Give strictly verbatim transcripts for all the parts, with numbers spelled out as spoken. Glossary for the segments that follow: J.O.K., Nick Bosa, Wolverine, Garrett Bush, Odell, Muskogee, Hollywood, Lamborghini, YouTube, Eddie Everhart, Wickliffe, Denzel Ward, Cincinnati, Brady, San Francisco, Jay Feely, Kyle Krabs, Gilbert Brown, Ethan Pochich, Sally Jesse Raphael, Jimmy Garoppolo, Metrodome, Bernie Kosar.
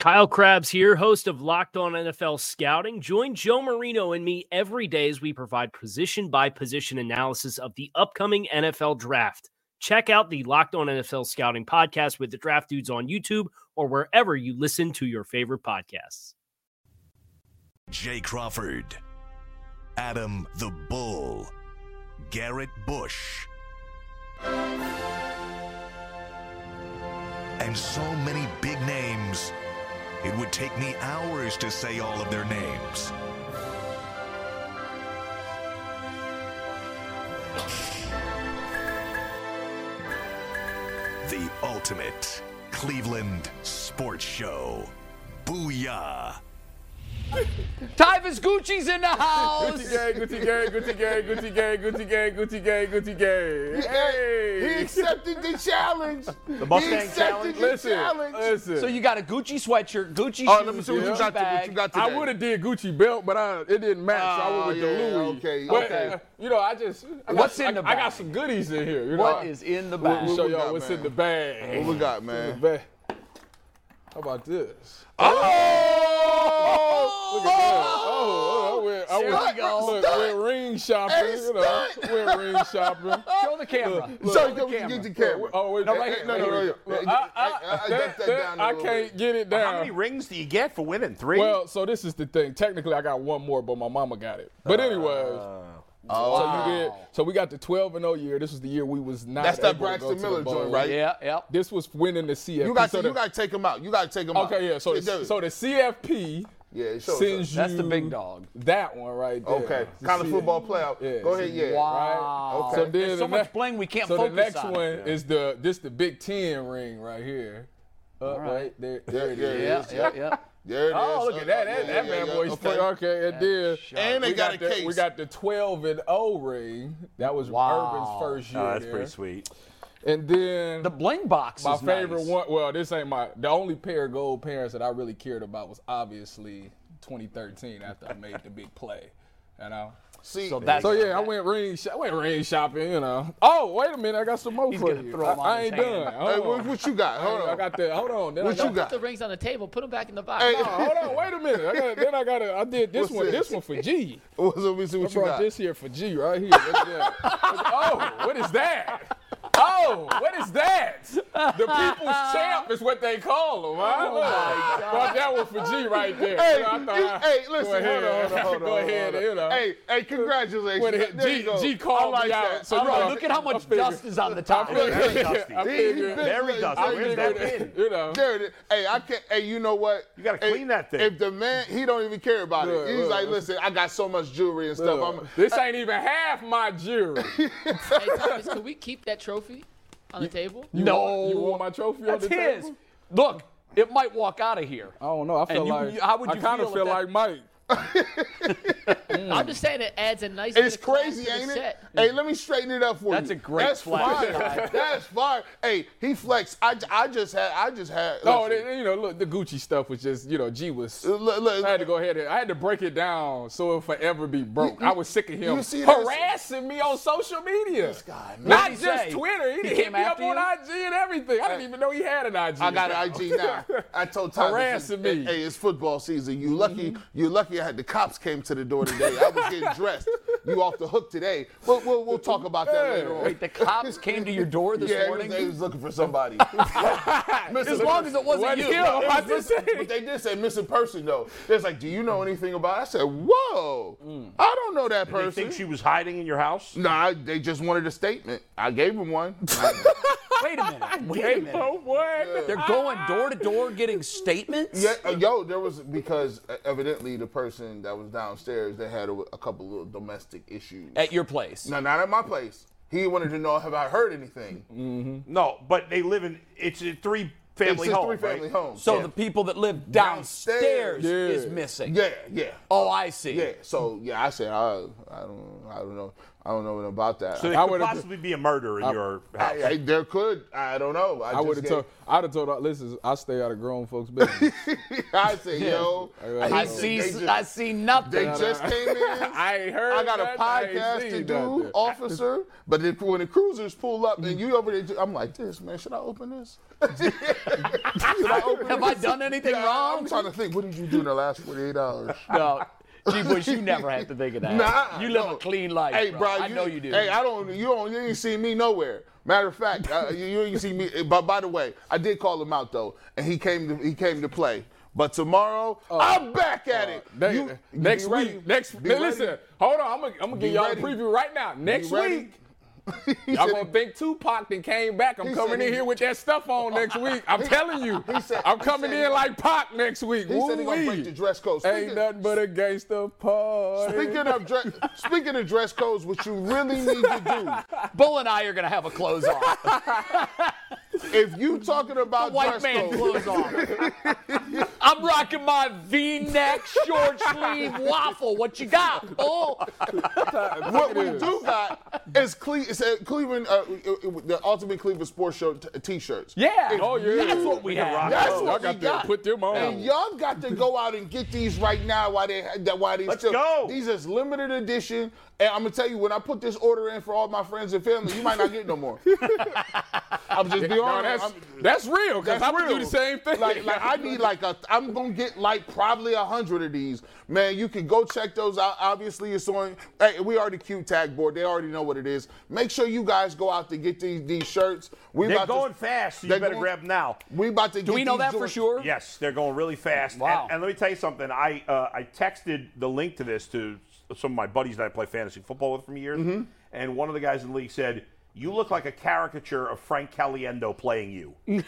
Kyle Krabs here, host of Locked On N F L Scouting. Join Joe Marino and me every day as we provide position-by-position analysis of the upcoming N F L Draft. Check out the Locked On N F L Scouting podcast with the Draft Dudes on YouTube or wherever you listen to your favorite podcasts. Jay Crawford, Adam the Bull, Garrett Bush, and so many big names. It would take me hours to say all of their names. The Ultimate Cleveland Sports Show. Booyah! Tyvus Gucci's in the house. Gucci gang, Gucci gang, Gucci gang, Gucci gang, Gucci gang, Gucci gang, Gucci gang. Hey, he accepted the challenge. The Mustang challenge. Listen, challenge. listen. So you got a Gucci sweatshirt, Gucci oh, shoes, let me see what yeah. you got bag. To, what you got today. I would have did Gucci belt, but I, it didn't match. Oh, so I went with yeah, the Louis. Okay, but, okay. Uh, you know, I just. I what's got, in I, the bag? I got some goodies in here. You know, what I, is in the bag? Let me show y'all what's in the bag. What we got, man? How about this? Oh! Look at that. Oh, I went, I went, look, went ring shopping. Hey, you know, went ring shopping. Show the camera. Look, look, show the camera. Get the camera. Oh, wait, no, right here. No, no, no, no. Look, I, I, I, that, that down I can't bit. Get it down. Well, how many rings do you get for winning? Three? Well, so this is the thing. Technically, I got one more, but my mama got it. But anyways. Uh. Oh, so, wow. you did, so we got the twelve and oh year. This was the year we was not. That's that Braxton Miller joint, right? Yeah, yeah. This was winning the C F P. You got to so you got to take him out. You got to take him okay, out. Okay, yeah. So the, so the C F P yeah, sends you. That's the big dog. That one right there. Okay. The College C F P. Football playoff. Yeah. Go ahead, yeah. Wow. Right? Okay. So there's so the much ne- bling we can't so focus on. So the next on one it. is the this the Big Ten ring right here. Up right. right there. There it is. Yeah, yeah, yeah. There it oh, is. Look at that. That, yeah, that yeah, bad yeah. boy okay. okay, it did. And they got, got a the, case. We got the twelve and oh ring. That was wow. Urban's first year. Oh, that's there. Pretty sweet. And then the bling box my is my favorite nice. One. Well, this ain't my the only pair of gold pairs that I really cared about was obviously twenty thirteen after I made the big play. You know? See, so, so yeah, I went ring, I went ring shopping, you know. Oh, wait a minute, I got some more He's for you. I, I ain't done. Hey, what, what you got? Hold on, I got that. Hold on. Then what I got, you got? Put the rings on the table. Put them back in the box. Hey. No, hold on. Wait a minute. I got, then I got. A, I did this What's one. It? This one for G. What's up? We see what I you got. I brought this here for G right here. Oh, what is that? Oh, what is that? The people's champ is what they call him. Right? Oh, my God. Brought that one for G right there. Hey, you know, you, hey listen, go ahead, hold on, hold on, go ahead, you know. Hey, hey, congratulations. G, go. G called like me that. out. So right, know, look at how much dust is on the top. Very dusty. Very dusty. Where's that pin? You know. There it is. Hey, I can't. Hey, you know what? You gotta clean hey, that thing. If the man, he don't even care about look, it. He's look, like, listen, I got so much jewelry and stuff. I'm, this I, ain't even half my jewelry. Hey, Thomas, can we keep that trophy on the you, table? You no. Want, you want my trophy That's on the his. Table? Look, it might walk out of here. I don't know. I feel you, like, you, how would you I kind of feel, feel like Mike. mm. I'm just saying it adds a nice It's crazy, ain't it? Set. Hey, let me straighten it up for That's you. That's a great That's flag. Fire. That's fire. Hey, he flexed. I, I just had, I just had. No, they, you know, look, the Gucci stuff was just, you know, G was, look, look, I had to go ahead and, I had to break it down so it'll forever be broke. You, I was sick of him harassing me on social media. This guy, man. Not just say? Twitter. He, he hit me up you? on I G and everything. I didn't even know he had an I G. I got now. an I G now. I told Tyler. Harassing he, me. Hey, it's football season. You lucky, mm-hmm. you lucky. I had the cops came to the door today. I was getting dressed. You off the hook today. We'll, we'll, we'll talk about that later on. Wait, the cops came to your door this yeah, morning? Yeah, they was looking for somebody. as long as it wasn't what you. you know, was missing, but they did say missing person, though. They was like, do you know anything about it? I said, whoa, mm. I don't know that did person. Did they think she was hiding in your house? No, nah, they just wanted a statement. I gave them one. Wait a minute. Wait a minute. Yeah. They're going door to door getting statements? Yeah, uh, yo, there was, because uh, evidently the person that was downstairs, they had a, a couple little domestic issues. At your place? No, not at my place. He wanted to know, have I heard anything? Mm-hmm. No, but they live in, it's a three family home. It's a three family home. So yeah. the people that live downstairs, downstairs yeah. is missing. Yeah, yeah. Oh, I see. Yeah, so yeah, I said, I, I don't, I don't know. I don't know about that. So there I could possibly be a murder in I, your house. I, I, there could. I don't know. I, I would have told. I'd have told. Listen, I stay out of grown folks' business. I say, yeah. yo, I, I see. Just, I see nothing. They just came in. I ain't heard. I got that. a podcast to do, nothing. officer. But if, when the cruisers pull up and you over there, I'm like, this man, should I open this? should I open have this? I done anything yeah, wrong? I'm trying to think. What did you do in the last forty-eight hours? No. Gee, Bush, you never have to think of that. Nah, you live no. a clean life. Hey, bro, bro I you, know you do. Hey, I don't. You don't. You ain't seen me nowhere. Matter of fact, uh, you, you ain't seen me. But by the way, I did call him out though, and he came to he came to play. But tomorrow, uh, I'm back at uh, it. They, you, next week. Next. Now, listen, hold on. I'm gonna I'm gonna give y'all ready. a preview right now. Next week. Y'all gonna think Tupac then came back. I'm coming in he, here with that stuff on next week. I'm he, telling you. Said, I'm coming in he, like Pac next week. He Woo-wee. said he gonna break the dress code. Speaking, Ain't nothing but a gangster party. Speaking of, dre- speaking of dress codes, what you really need to do. Bull and I are gonna have a clothes on. If you talking about the white dress man clothes on, I'm rocking my V-neck, short sleeve waffle. What you got, Bull? What we do got is clean. It's a Cleveland, uh, the Ultimate Cleveland Sports Show t- t-shirts. Yeah. It's, oh, yeah. That's what we have. That's oh, what y'all we got. To put them on. And y'all got to go out and get these right now while they while they Let's still. Go. These is limited edition. And I'm going to tell you, when I put this order in for all my friends and family, you might not get no more. I'm just being honest. No, that's, that's real, because I'm going to do the same thing. Like, like I need like a, I'm going to get like probably a hundred of these. Man, you can go check those out. Obviously, it's on, hey, we already Q-tag board. They already know what it is. Make sure you guys go out to get these, these shirts. We they're about going to, fast, so you better going, grab them now. We about to do get we know that joints. For sure? Yes, they're going really fast. Wow. And, and let me tell you something. I uh, I texted the link to this to some of my buddies that I play fantasy football with from years, mm-hmm. and one of the guys in the league said, you look like a caricature of Frank Caliendo playing you. I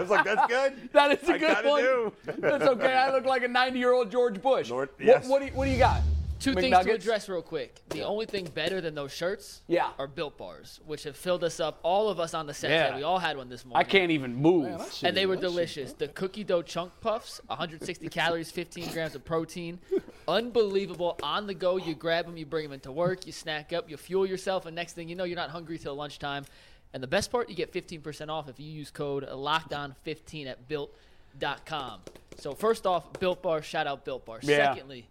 was like, that's good. That is a I good one. Do. That's okay. I look like a ninety-year-old George Bush. Lord, yes. what, what, do you, what do you got? Two McNuggets? Things to address real quick. The yeah. only thing better than those shirts yeah. are Bilt Bars, which have filled us up. All of us on the set yeah. today, we all had one this morning. I can't even move. Man, should, and they were delicious. Should. The cookie dough chunk puffs, one hundred sixty calories, fifteen grams of protein. Unbelievable. On the go, you grab them, you bring them into work, you snack up, you fuel yourself, and next thing you know, you're not hungry till lunchtime. And the best part, you get fifteen percent off if you use code locked on fifteen at built dot com. So first off, Bilt Bar, shout out Bilt Bar. Yeah. Secondly,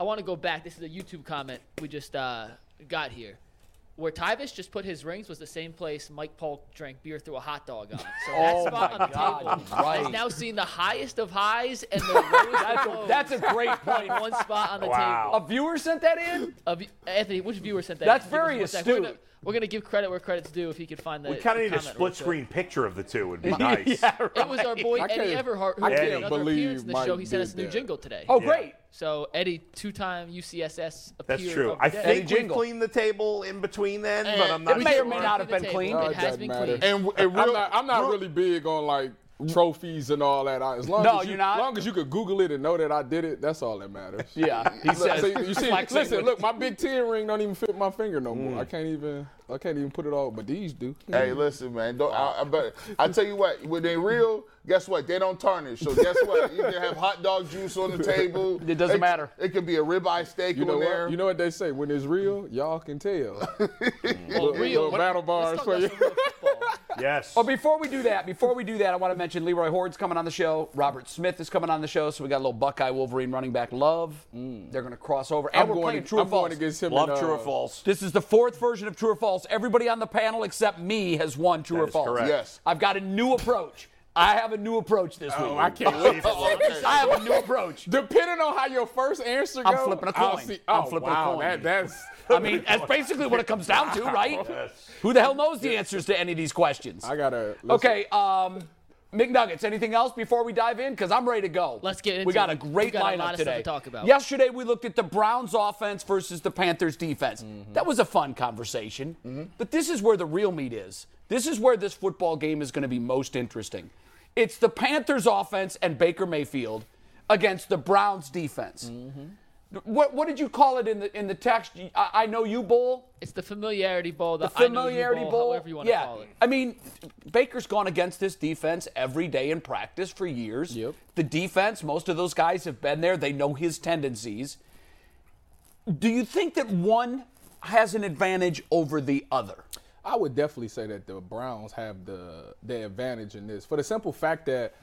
I want to go back. This is a YouTube comment we just uh, got here. Where Tyvus just put his rings was the same place Mike Polk drank beer through a hot dog on. So that oh spot on the God, table right. has now seen the highest of highs and the lowest of lows. That's a great point. One spot on the wow. table. A viewer sent that in? A, Anthony, which viewer sent that That's in? That's very astute. We're going to give credit where credit's due if he could find that. We kind of need a split-screen picture of the two. It would be nice. Yeah, right. It was our boy Eddie Everhart who did another appearance in the show. He sent us a new that. jingle today. Oh, yeah. great. So, Eddie, two-time U C S S appearance. That's true. I think we cleaned the table in between then, and but I'm not sure. It may or may not have been cleaned. It has been cleaned. And, and real, I'm not, I'm not really big on, like, trophies and all that. As long no, as you, you're not. As long as you could Google it and know that I did it, that's all that matters. Yeah, he look, says. So you see, listen, look, my Big Ten ring don't even fit my finger no more. Mm. I can't even, I can't even put it all. But these do. Hey, listen, man. Don't. I, I, better, I tell you what, when they real, guess what? They don't tarnish. So guess what? You can have hot dog juice on the table. It doesn't it, matter. It could be a ribeye steak you know on what? there. You know what they say? When it's real, y'all can tell. Well, little, real little battle bars for you. Yes. Well, before we do that, before we do that, I want to mention Leroy Hoard's coming on the show. Robert Smith is coming on the show. So we got a little Buckeye Wolverine running back love. Mm. They're going to cross over. And I'm we're going playing to, True I'm or False. Going against him love and, uh, True or False. This is the fourth version of True or False. Everybody on the panel except me has won True that or False. Correct. Yes. I've got a new approach. I have a new approach this oh, week. I can't wait for it. I have a new approach. Depending on how your first answer goes, I'm flipping a coin. See, oh, I'm flipping wow, a coin. That, that's, I mean, that's basically what it comes down to, right? Yes. Who the hell knows the answers to any of these questions? I gotta. Listen. Okay. Um, McNuggets, anything else before we dive in? Because I'm ready to go. Let's get into it. We got a great got lineup a lot of today. Stuff to talk about. Yesterday, we looked at the Browns offense versus the Panthers defense. Mm-hmm. That was a fun conversation. Mm-hmm. But this is where the real meat is. This is where this football game is going to be most interesting. It's the Panthers offense and Baker Mayfield against the Browns defense. Mm-hmm. What what did you call it in the in the text? I, I know you bowl. It's the familiarity bowl. The, the familiarity I know you bowl, bowl. However you want yeah. to call it. I mean, Baker's gone against this defense every day in practice for years. Yep. The defense, most of those guys have been there. They know his tendencies. Do you think that one has an advantage over the other? I would definitely say that the Browns have the the advantage in this for the simple fact that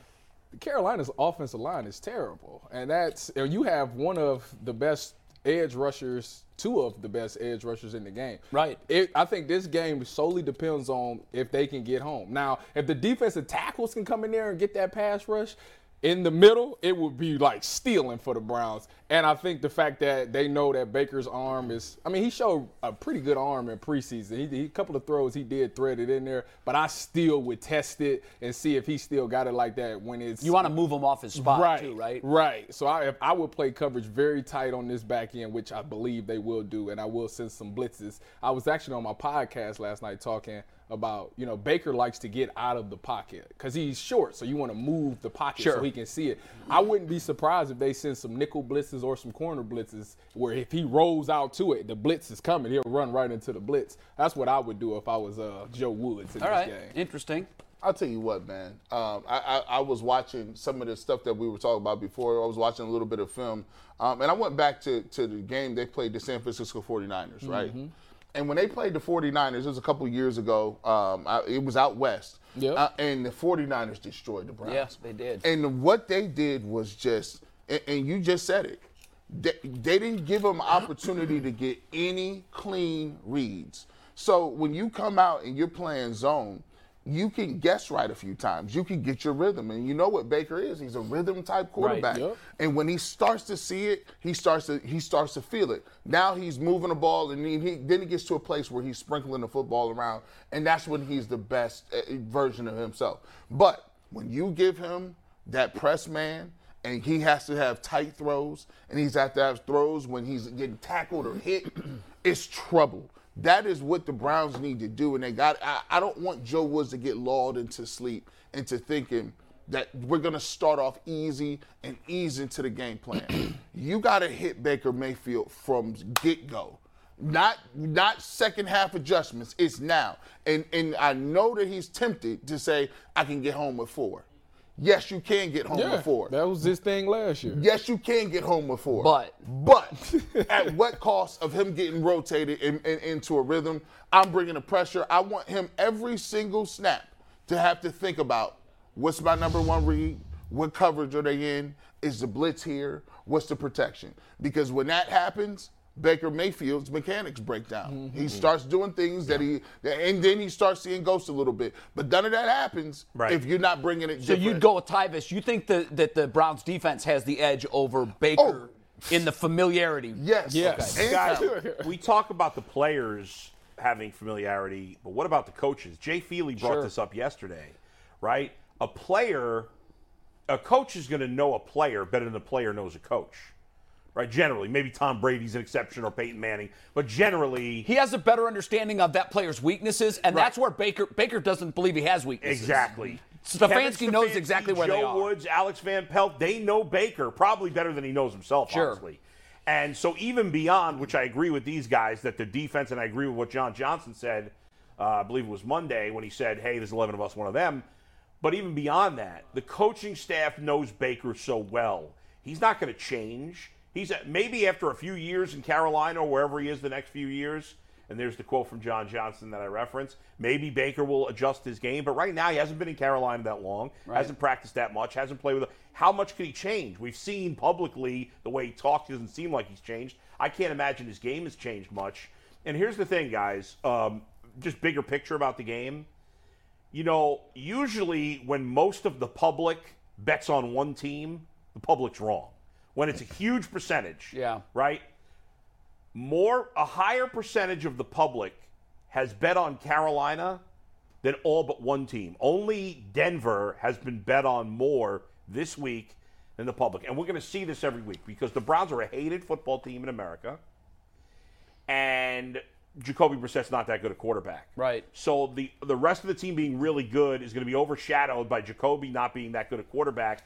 Carolina's offensive line is terrible, and that's you have one of the best edge rushers, two of the best edge rushers in the game. Right. It, I think this game solely depends on if they can get home. Now, if the defensive tackles can come in there and get that pass rush in the middle, it would be like stealing for the Browns. And I think the fact that they know that Baker's arm is – I mean, he showed a pretty good arm in preseason. He, he, a couple of throws he did thread it in there, but I still would test it and see if he still got it like that when it's – You want to move him off his spot right, too, right? Right. So I, if I would play coverage very tight on this back end, which I believe they will do, and I will send some blitzes. I was actually on my podcast last night talking – about, you know, Baker likes to get out of the pocket because he's short, so you want to move the pocket sure. so he can see it. I wouldn't be surprised if they send some nickel blitzes or some corner blitzes where if he rolls out to it, the blitz is coming. He'll run right into the blitz. That's what I would do if I was uh, Joe Woods in All this right. game. Interesting. I'll tell you what, man. Um, I, I, I was watching some of the stuff that we were talking about before. I was watching a little bit of film, um, and I went back to, to the game they played the San Francisco forty-niners, right? Mm-hmm. And when they played the forty-niners, it was a couple years ago. Um, I, it was out west. Yep. Uh, and the forty-niners destroyed the Browns. Yes, they did. And what they did was just, and, and you just said it, they, they didn't give them opportunity to get any clean reads. So when you come out and you're playing zone, you can guess right a few times. You can get your rhythm. And you know what Baker is. He's a rhythm-type quarterback. Right, yep. And when he starts to see it, he starts to he starts to feel it. Now he's moving the ball, and he, he, then he gets to a place where he's sprinkling the football around, and that's when he's the best version of himself. But when you give him that press man, and he has to have tight throws, and he's has to have throws when he's getting tackled or hit, it's trouble. That is what the Browns need to do, and they got. I, I don't want Joe Woods to get lulled into sleep, into thinking that we're going to start off easy and ease into the game plan. You got to hit Baker Mayfield from get-go, not not second-half adjustments. It's now, and and I know that he's tempted to say, I can get home with four. Yes, you can get home yeah, with four. That was his thing last year. Yes, you can get home with four. But. But at what cost of him getting rotated in, in, into a rhythm? I'm bringing the pressure. I want him every single snap to have to think about, what's my number one read? What coverage are they in? Is the blitz here? What's the protection? Because when that happens, Baker Mayfield's mechanics break down. Mm-hmm. He starts doing things yeah. that he that, and then he starts seeing ghosts a little bit. But none of that happens right. if you're not bringing it. So different. You'd go with Tyvus. You think the, that the Browns defense has the edge over Baker oh. in the familiarity? Yes. yes. Okay. Guys, we talk about the players having familiarity, but what about the coaches? Jay Feely brought sure. this up yesterday, right? A player, a coach is going to know a player better than a player knows a coach. Right, generally. Maybe Tom Brady's an exception or Peyton Manning, but generally... He has a better understanding of that player's weaknesses, and right. that's where Baker Baker doesn't believe he has weaknesses. Exactly. Stefanski knows exactly where Joe they are. Joe Woods, Alex Van Pelt, they know Baker probably better than he knows himself, sure. honestly. And so even beyond, which I agree with these guys, that the defense, and I agree with what John Johnson said, uh, I believe it was Monday, when he said, hey, there's eleven of us, one of them. But even beyond that, the coaching staff knows Baker so well. He's not going to change. He's at, maybe after a few years in Carolina, wherever he is the next few years, and there's the quote from John Johnson that I referenced, maybe Baker will adjust his game, but right now he hasn't been in Carolina that long, right. hasn't practiced that much, hasn't played with – how much could he change? We've seen publicly the way he talks doesn't seem like he's changed. I can't imagine his game has changed much. And here's the thing, guys, um, just bigger picture about the game. You know, usually when most of the public bets on one team, the public's wrong. When it's a huge percentage, yeah. right? More, a higher percentage of the public has bet on Carolina than all but one team. Only Denver has been bet on more this week than the public. And we're going to see this every week because the Browns are a hated football team in America. And Jacoby Brissett's not that good a quarterback. Right. So the the rest of the team being really good is going to be overshadowed by Jacoby not being that good a quarterback.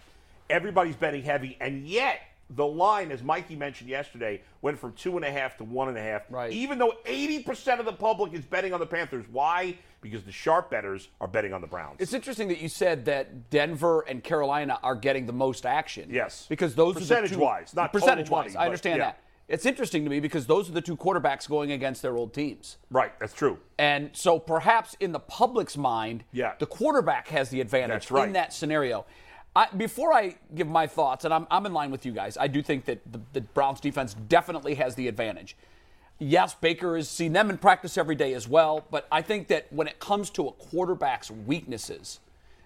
Everybody's betting heavy. And yet the line, as Mikey mentioned yesterday, went from two and a half to one and a half. Right. Even though eighty percent of the public is betting on the Panthers. Why? Because the sharp bettors are betting on the Browns. It's interesting that you said that Denver and Carolina are getting the most action. Yes. Because those percentage are the two, wise, not percentage total wise. Money, I understand yeah. that. It's interesting to me because those are the two quarterbacks going against their old teams. Right, that's true. And so perhaps in the public's mind, yeah. the quarterback has the advantage that's right. in that scenario. I, before I give my thoughts, and I'm, I'm in line with you guys, I do think that the, the Browns defense definitely has the advantage. Yes, Baker has seen them in practice every day as well, but I think that when it comes to a quarterback's weaknesses,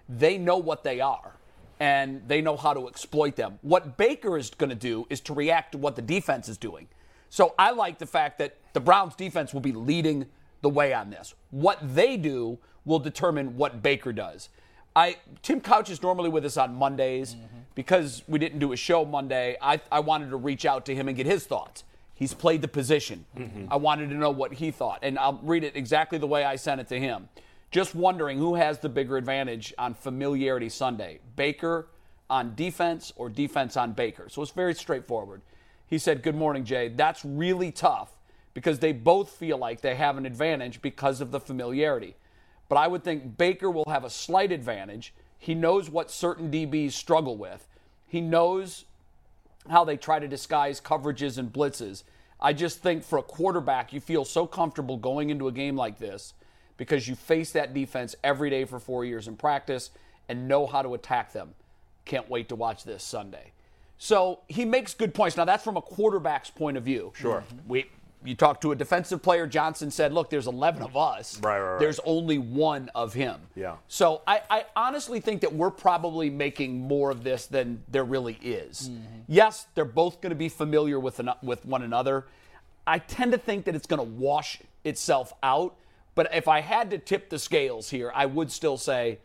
they know what they are, and they know how to exploit them. What Baker is going to do is to react to what the defense is doing. So I like the fact that the Browns defense will be leading the way on this. What they do will determine what Baker does. I Tim Couch is normally with us on Mondays. Mm-hmm. Because we didn't do a show Monday, I, I wanted to reach out to him and get his thoughts. He's played the position. Mm-hmm. I wanted to know what he thought, and I'll read it exactly the way I sent it to him. Just wondering who has the bigger advantage on familiarity Sunday, Baker on defense or defense on Baker. So it's very straightforward. He said, good morning, Jay. That's really tough because they both feel like they have an advantage because of the familiarity. But I would think Baker will have a slight advantage. He knows what certain D Bs struggle with. He knows how they try to disguise coverages and blitzes. I just think for a quarterback, you feel so comfortable going into a game like this because you face that defense every day for four years in practice and know how to attack them. Can't wait to watch this Sunday. So he makes good points. Now, that's from a quarterback's point of view. Sure. We, you talk to a defensive player, Johnson said, look, there's eleven of us. Right, right, right. There's only one of him. Yeah. So I, I honestly think that we're probably making more of this than there really is. Mm-hmm. Yes, they're both going to be familiar with, an, with one another. I tend to think that it's going to wash itself out. But if I had to tip the scales here, I would still say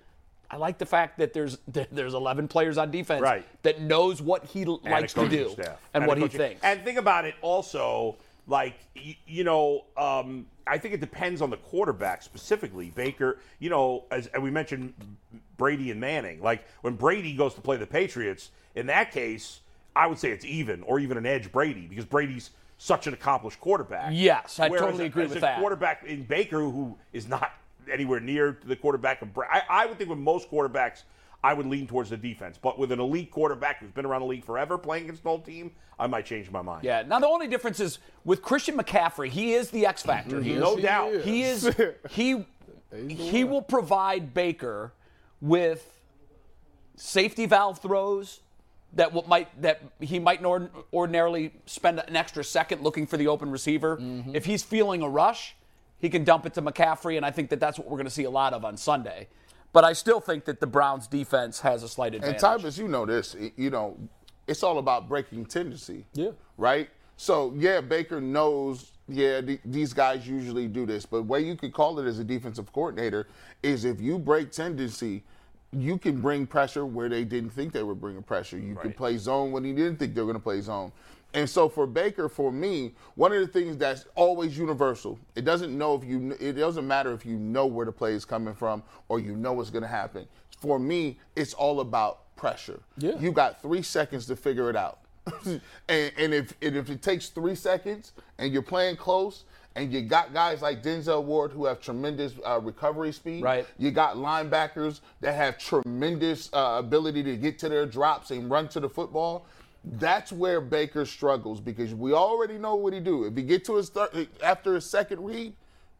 I like the fact that there's that there's eleven players on defense right. that knows what he and likes to do staff. and, and what he thinks. And think about it also, like, you, you know, um, I think it depends on the quarterback specifically. Baker, you know, as and we mentioned Brady and Manning. Like, when Brady goes to play the Patriots, in that case, I would say it's even or even an edge Brady because Brady's such an accomplished quarterback. Yes, I Whereas totally agree a, with a that. Quarterback in Baker, who is not anywhere near the quarterback of Brady. I would think with most quarterbacks, I would lean towards the defense. But with an elite quarterback who's been around the league forever playing against an old team, I might change my mind. Yeah. Now, the only difference is with Christian McCaffrey, he is the X factor. Mm-hmm. He no is, doubt. He is. He he will provide Baker with safety valve throws, that what might that he might nor- ordinarily spend an extra second looking for the open receiver. Mm-hmm. If he's feeling a rush, he can dump it to McCaffrey, and I think that that's what we're going to see a lot of on Sunday. But I still think that the Browns' defense has a slight advantage. And Tybus, you know this. You know, it's all about breaking tendency. Yeah. Right? So, yeah, Baker knows, yeah, th- these guys usually do this. But the way you could call it as a defensive coordinator is if you break tendency – you can bring pressure where they didn't think they were bringing pressure. You right. can play zone when you didn't think they were going to play zone. And so for Baker, for me, one of the things that's always universal, it doesn't know if you, it doesn't matter if you know where the play is coming from or you know what's going to happen. For me, it's all about pressure. Yeah. You got three seconds to figure it out. and, and if and if it takes three seconds and you're playing close, and you got guys like Denzel Ward who have tremendous uh, recovery speed. Right. You got linebackers that have tremendous uh, ability to get to their drops and run to the football. That's where Baker struggles because we already know what he do. If he get to his third after his second read,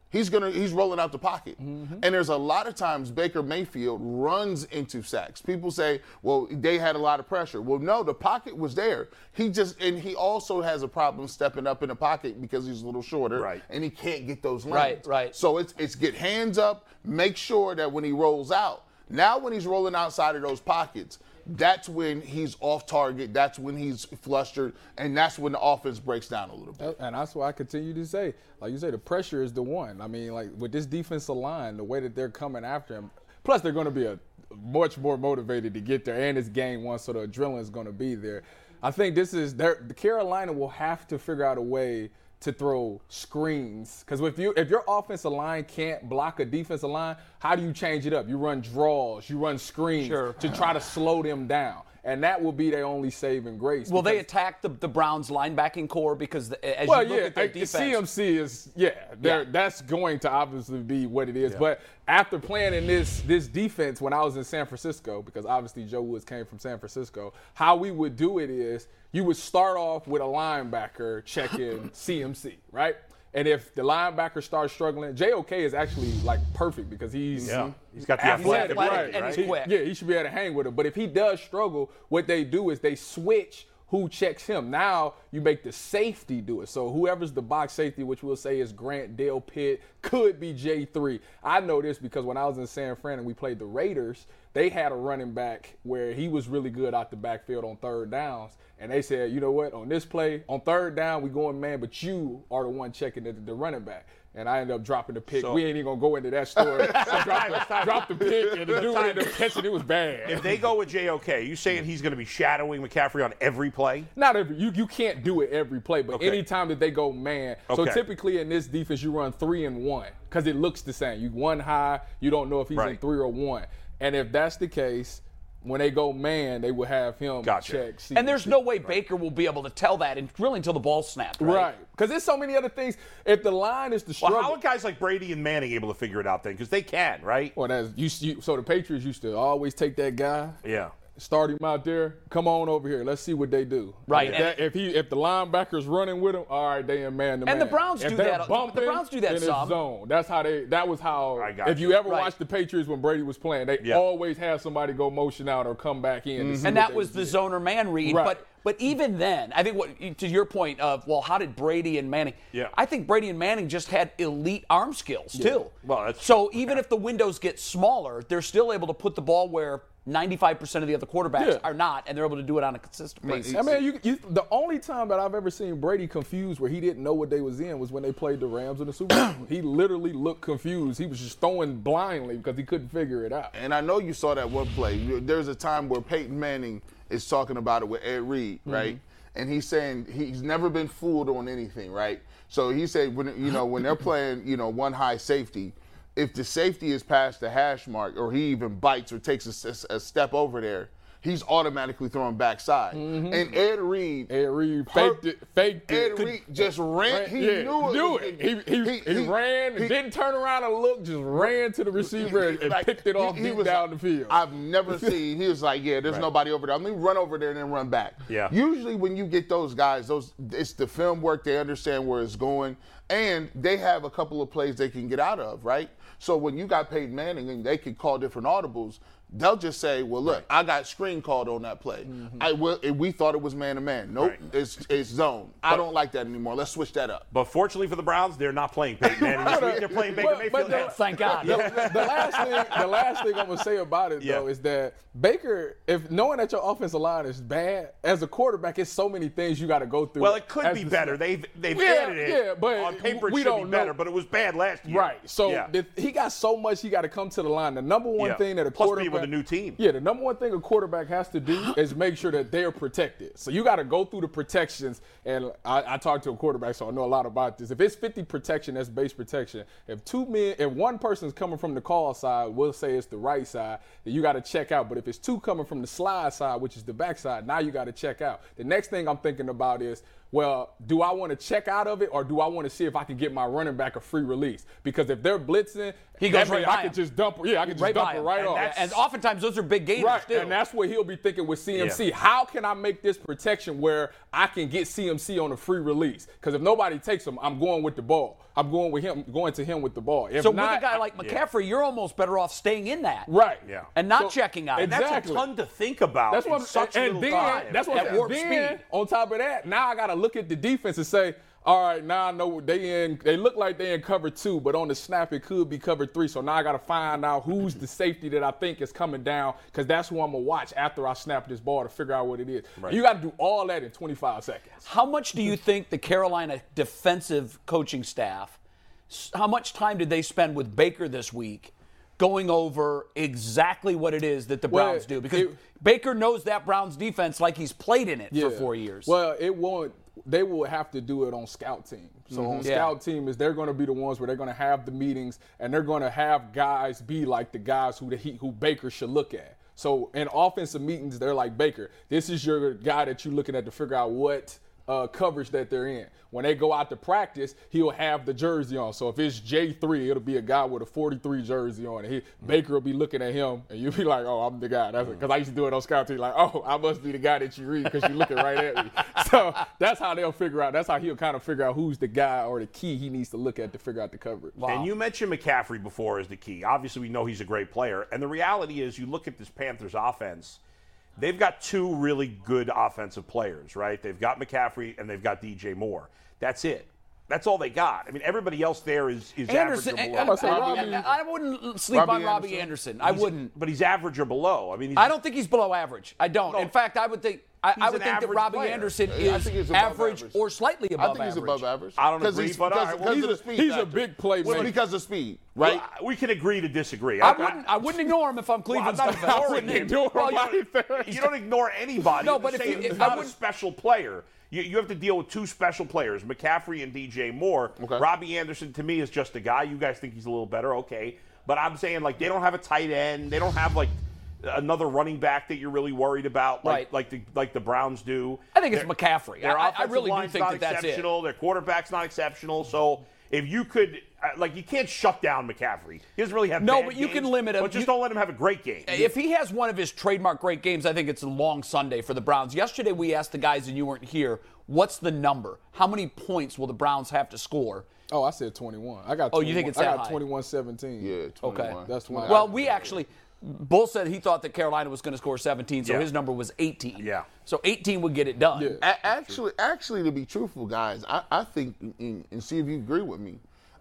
he's gonna he's rolling out the pocket. Mm-hmm. And there's a lot of times Baker Mayfield runs into sacks. People say, well, they had a lot of pressure. Well, no, the pocket was there. He just and he also has a problem stepping up in the pocket because he's a little shorter right. and he can't get those lanes. Right, right. So it's it's get hands up, make sure that when he rolls out, now when he's rolling outside of those pockets, that's when he's off target, that's when he's flustered, and that's when the offense breaks down a little bit. And that's why I continue to say, like you say, the pressure is the one. I mean, like with this defensive line, the way that they're coming after him, plus they're going to be a much more motivated to get there, and it's game one, so the adrenaline is going to be there. I think this is – Carolina will have to figure out a way to throw screens, because if you if your offensive line can't block a defensive line, how do you change it up? You run draws, you run screens sure. to try to slow them down. And that will be their only saving grace. Well, they attack the, the Browns linebacking core because the, as well, you look yeah, at their defense. C M C is, yeah, yeah, that's going to obviously be what it is. Yeah. But after playing in this this defense when I was in San Francisco, because obviously Joe Woods came from San Francisco, how we would do it is you would start off with a linebacker check in C M C, right? And if the linebacker starts struggling, J O K is actually, like, perfect because he's yeah. he's got the athletic, athletic right, and right? he's quick. He, yeah, he should be able to hang with him. But if he does struggle, what they do is they switch who checks him. Now you make the safety do it. So whoever's the box safety, which we'll say is Grant, Dale Pitt, could be J three. I know this because when I was in San Fran and we played the Raiders, they had a running back where he was really good out the backfield on third downs. And they said, you know what, on this play, on third down, we going man, but you are the one checking the, the running back. And I ended up dropping the pick. So, we ain't even going to go into that story. So drop, the, drop the pick, and the dude ended up catching it. It was bad. If they go with J O K, you saying he's going to be shadowing McCaffrey on every play? Not every. You, you can't do it every play, but okay. anytime that they go man. Okay. So typically in this defense, you run three and one because it looks the same. You one high, you don't know if he's right. in three or one. And if that's the case, when they go man, they will have him gotcha. check. See, and there's see, no way right. Baker will be able to tell that and really until the ball snapped, right? Right. Because there's so many other things. If the line is the struggle. Well, how are guys like Brady and Manning able to figure it out then? Because they can, right? Well, that's, you, you, so the Patriots used to always take that guy. Yeah. Start him out there. Come on over here. Let's see what they do. Right. If, that, if he, if the linebacker's running with him, all right, they in man to man. And the Browns if do that. Bumping, the Browns do that some. Zone. That's how they. That was how. If you, you. ever right. watched the Patriots when Brady was playing, they yeah. always had somebody go motion out or come back in. Mm-hmm. And that was the did. zone or man read. Right. But but even then, I think what to your point of well, how did Brady and Manning? Yeah. I think Brady and Manning just had elite arm skills yeah. too. Well, that's so true. even okay. if the windows get smaller, they're still able to put the ball where ninety-five percent of the other quarterbacks yeah. are not, and they're able to do it on a consistent basis. I mean, you, you, the only time that I've ever seen Brady confused where he didn't know what they was in was when they played the Rams in the Super Bowl. He literally looked confused. He was just throwing blindly because he couldn't figure it out. And I know you saw that one play. There's a time where Peyton Manning is talking about it with Ed Reed, right? Mm-hmm. And he's saying he's never been fooled on anything, right? So he said, when you know, when they're playing, you know, one high safety, if the safety is past the hash mark or he even bites or takes a, a, a step over there, he's automatically throwing backside. Mm-hmm. And Ed Reed. Ed Reed faked her, it. Faked Ed it. Ed Reed just ran. ran he yeah, knew it. Knew it. it. He, he, he, he ran. He, didn't turn around and look. Just ran to the receiver he, and like, picked it off he, he deep was, down the field. I've never seen. He was like, yeah, there's right. nobody over there. Let me run over there and then run back. Yeah. Usually when you get those guys, those it's the film work. They understand where it's going. And they have a couple of plays they can get out of, right? So when you got Peyton Manning and they could call different audibles, they'll just say, well, look, right. I got screen called on that play. Mm-hmm. I will, we thought it was man-to-man. Nope, right. it's, it's zone. But, I don't like that anymore. Let's switch that up. But fortunately for the Browns, they're not playing Peyton Manning this week. They're playing Baker but, Mayfield. But the, thank God. The, the, the, last thing, the last thing I'm going to say about it, yeah. though, is that Baker, if knowing that your offensive line is bad, as a quarterback, it's so many things you got to go through. Well, it could be the, better. They've, they've yeah, added it. Yeah, but on paper, it we should don't be better, know. But it was bad last year. Right. So yeah. the, he got so much he got to come to the line. The number one yeah. thing that a Plus quarterback – with a new team. Yeah, the number one thing a quarterback has to do is make sure that they're protected. So you got to go through the protections. And I, I talked to a quarterback, so I know a lot about this. If it's fifty protection, that's base protection. If two men, if one person's coming from the call side, we'll say it's the right side, then you got to check out. But if it's two coming from the slide side, which is the backside, now you got to check out. The next thing I'm thinking about is, well, do I want to check out of it or do I want to see if I can get my running back a free release? Because if they're blitzing, he goes right I could just dump yeah, I could just dump it right off. And oftentimes those are big gainers right. too. And that's what he'll be thinking with C M C. Yeah. How can I make this protection where I can get C M C on a free release? Because if nobody takes him, I'm going with the ball. I'm going with him, going to him with the ball. If so not, with a guy like McCaffrey, yeah. you're almost better off staying in that, right? Yeah, and not so, checking out. And exactly. that's a ton to think about. That's what I'm such and, a little then, time. That's what at warp then, speed. On top of that, now I got to look at the defense and say, all right, now I know they in. They look like they in cover two, but on the snap it could be cover three. So now I got to find out who's the safety that I think is coming down, because that's who I'm gonna watch after I snap this ball to figure out what it is. Right. You got to do all that in twenty-five seconds. How much do you think the Carolina defensive coaching staff? How much time did they spend with Baker this week, going over exactly what it is that the well, Browns do? Because it, Baker knows that Browns defense like he's played in it yeah. for four years. Well, it won't. They will have to do it on scout team. So mm-hmm. on scout yeah. team is they're going to be the ones where they're going to have the meetings and they're going to have guys be like the guys who the he, who Baker should look at. So in offensive meetings, they're like, Baker, this is your guy that you're looking at to figure out what uh, coverage that they're in. When they go out to practice, he'll have the jersey on. So if it's J three, it'll be a guy with a forty-three jersey on. And he, mm-hmm. Baker will be looking at him, and you'll be like, oh, I'm the guy. Because mm-hmm. I used to do it on scout team, like, oh, I must be the guy that you read because you're looking right at me. So that's how they'll figure out. That's how he'll kind of figure out who's the guy or the key he needs to look at to figure out the coverage. Wow. And you mentioned McCaffrey before as the key. Obviously, we know he's a great player. And the reality is you look at this Panthers offense, they've got two really good offensive players, right? They've got McCaffrey and they've got D J Moore. That's it. That's all they got. I mean, everybody else there is, is average or below. I, I, I wouldn't sleep Robbie on Robbie Anderson. Anderson. I he's, wouldn't. But he's average or below. I mean, he's, I don't think he's below average. I don't. No, in fact, I would think I, I would think that Robbie player. Anderson is average, average or slightly above average. I think he's above average. I don't agree, but all right, well, he's, a, he's a big play. Well, because of speed, right? Well, we can agree to disagree. I, I wouldn't. I, I wouldn't ignore him if I'm Cleveland's well, I'm not I wouldn't ignore well, him. You, you don't ignore anybody. No, but if you, if not I would, a special player. You, you have to deal with two special players, McCaffrey and D J Moore. Okay. Robbie Anderson, to me, is just a guy. You guys think he's a little better, okay? But I'm saying, like, they don't have a tight end. They don't have like another running back that you're really worried about, like right. like the like the Browns do. I think it's their, McCaffrey. Their I, I really do think that that's it. Their quarterback's not exceptional. So if you could, like, you can't shut down McCaffrey. He doesn't really have no, bad but you games, can limit him. But just you, don't let him have a great game. If he has one of his trademark great games, I think it's a long Sunday for the Browns. Yesterday we asked the guys, and you weren't here. What's the number? How many points will the Browns have to score? Oh, I said twenty-one. I got. twenty-one. Oh, you think it's that I got twenty-one seventeen. Yeah, twenty-one. Okay, that's why. Well, we actually. Bull said he thought that Carolina was going to score seventeen, so yeah. his number was eighteen. Yeah. So eighteen would get it done. Yeah. A- actually, actually, to be truthful, guys, I, I think, and see if you agree with me,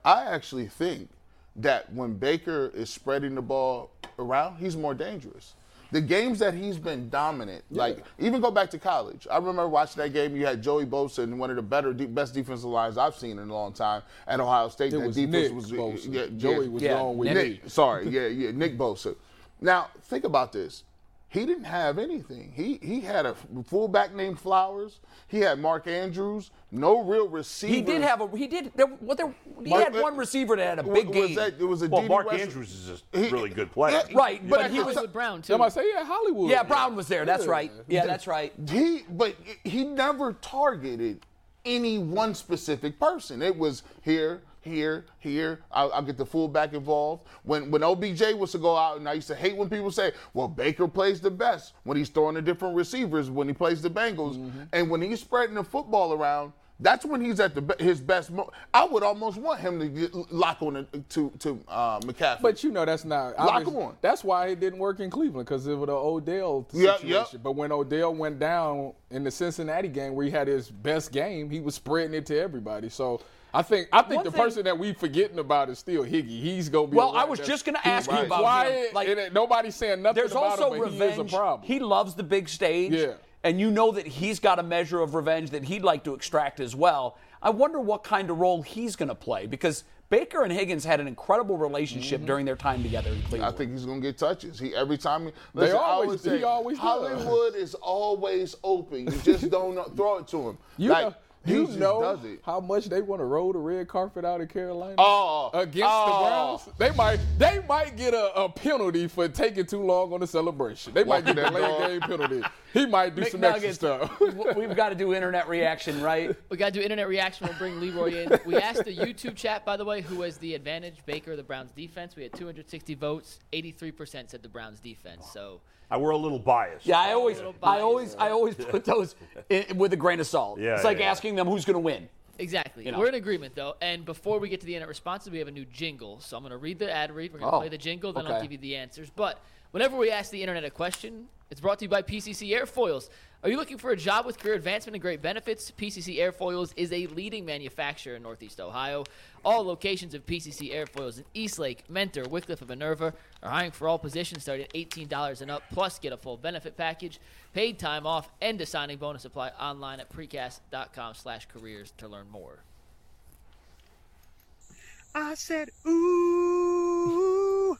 I actually think that when Baker is spreading the ball around, he's more dangerous. The games that he's been dominant, yeah. like even go back to college. I remember watching that game. You had Joey Bosa and one of the better, de- best defensive lines I've seen in a long time at Ohio State. It that was defense Nick was, Bosa. Yeah, Joey yeah, was yeah, going with Nick. Nick. Sorry, yeah, yeah, Nick Bosa. Now, think about this. He didn't have anything. He he had a fullback named Flowers. He had Mark Andrews. No real receiver. He did have a. He did. There, what there, he Mark, had one receiver that had a big was game. That, it was a well, D. Mark West. Andrews is a he, really good player. Yeah, right, but, but he was with Brown too. I say yeah, Hollywood. Yeah, Brown was there. That's yeah. right. Yeah, that's right. He but he never targeted any one specific person. It was here. Here, here, I'll, I'll get the fullback involved. When when O B J was to go out, and I used to hate when people say, well, Baker plays the best when he's throwing to different receivers, when he plays the Bengals. Mm-hmm. And when he's spreading the football around, that's when he's at the his best. Mo- I would almost want him to get, lock on to, to, to uh, McCaffrey. But, you know, that's not. Lock on. That's why it didn't work in Cleveland, because it was an Odell situation. Yep, yep. But when Odell went down in the Cincinnati game where he had his best game, he was spreading it to everybody. So, I think I think One the thing, person that we forgetting about is still Higgy. He's gonna be. Well, I was just gonna ask right. you about Why, him. Like, it, nobody's saying nothing there's about also him, but revenge. He is a problem. He loves the big stage, yeah. and you know that he's got a measure of revenge that he'd like to extract as well. I wonder what kind of role he's gonna play, because Baker and Higgins had an incredible relationship mm-hmm. during their time together in Cleveland. I think he's going to get touches. He every time he, listen, they always, he always Hollywood does. Is always open. You just don't throw it to him. You like, know, You know how much they want to roll the red carpet out of Carolina oh, against oh. the Browns? They might they might get a, a penalty for taking too long on the celebration. They might get that late game penalty. He might do McNuggets, some extra stuff. We've got to do internet reaction, right? We got to do internet reaction. We'll bring Leroy in. We asked the YouTube chat, by the way, who has the advantage, Baker or the Browns defense. We had two hundred sixty votes. eighty-three percent said the Browns defense. So. I were a little biased. Yeah, I always, I always, I always put those in, with a grain of salt. Yeah, it's like yeah. asking them who's going to win. Exactly. You know? We're in agreement, though. And before we get to the internet responses, we have a new jingle. So I'm going to read the ad read. We're going to oh, play the jingle, then okay. I'll give you the answers. But whenever we ask the internet a question, it's brought to you by P C C Airfoils. Are you looking for a job with career advancement and great benefits? P C C Airfoils is a leading manufacturer in Northeast Ohio. All locations of P C C Airfoils in Eastlake, Mentor, Wickliffe, and Minerva are hiring for all positions starting at eighteen dollars and up, plus get a full benefit package, paid time off, and a signing bonus. Apply online at precast.com slash careers to learn more. I said, ooh,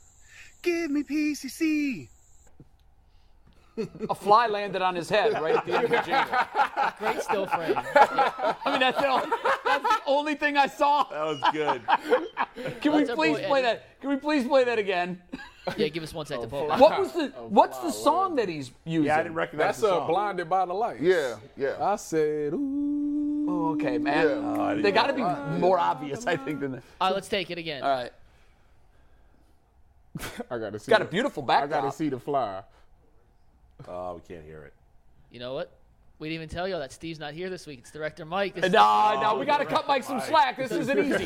give me P C C. A fly landed on his head right at the end of the jingle. Great still frame. I mean, that's the, that's the only thing I saw. That was good. Can that's we please boy, play Eddie. that? Can we please play that again? Yeah, give us one second. Oh, what was the? Oh, what's the song Lord. that he's using? Yeah, I didn't recognize that's the song. That's uh, "Blinded by the Lights." Yeah, yeah. I said, ooh. Oh, okay, man. Yeah. Uh, they got to be uh, more obvious, I think, than that. All right, let's take it again. All right. I got to see. Got the, a beautiful backdrop. I got to see the fly. Oh, uh, we can't hear it. You know what? We didn't even tell y'all that Steve's not here this week. It's Director Mike. This no, no, we got to cut Mike some slack. This isn't easy.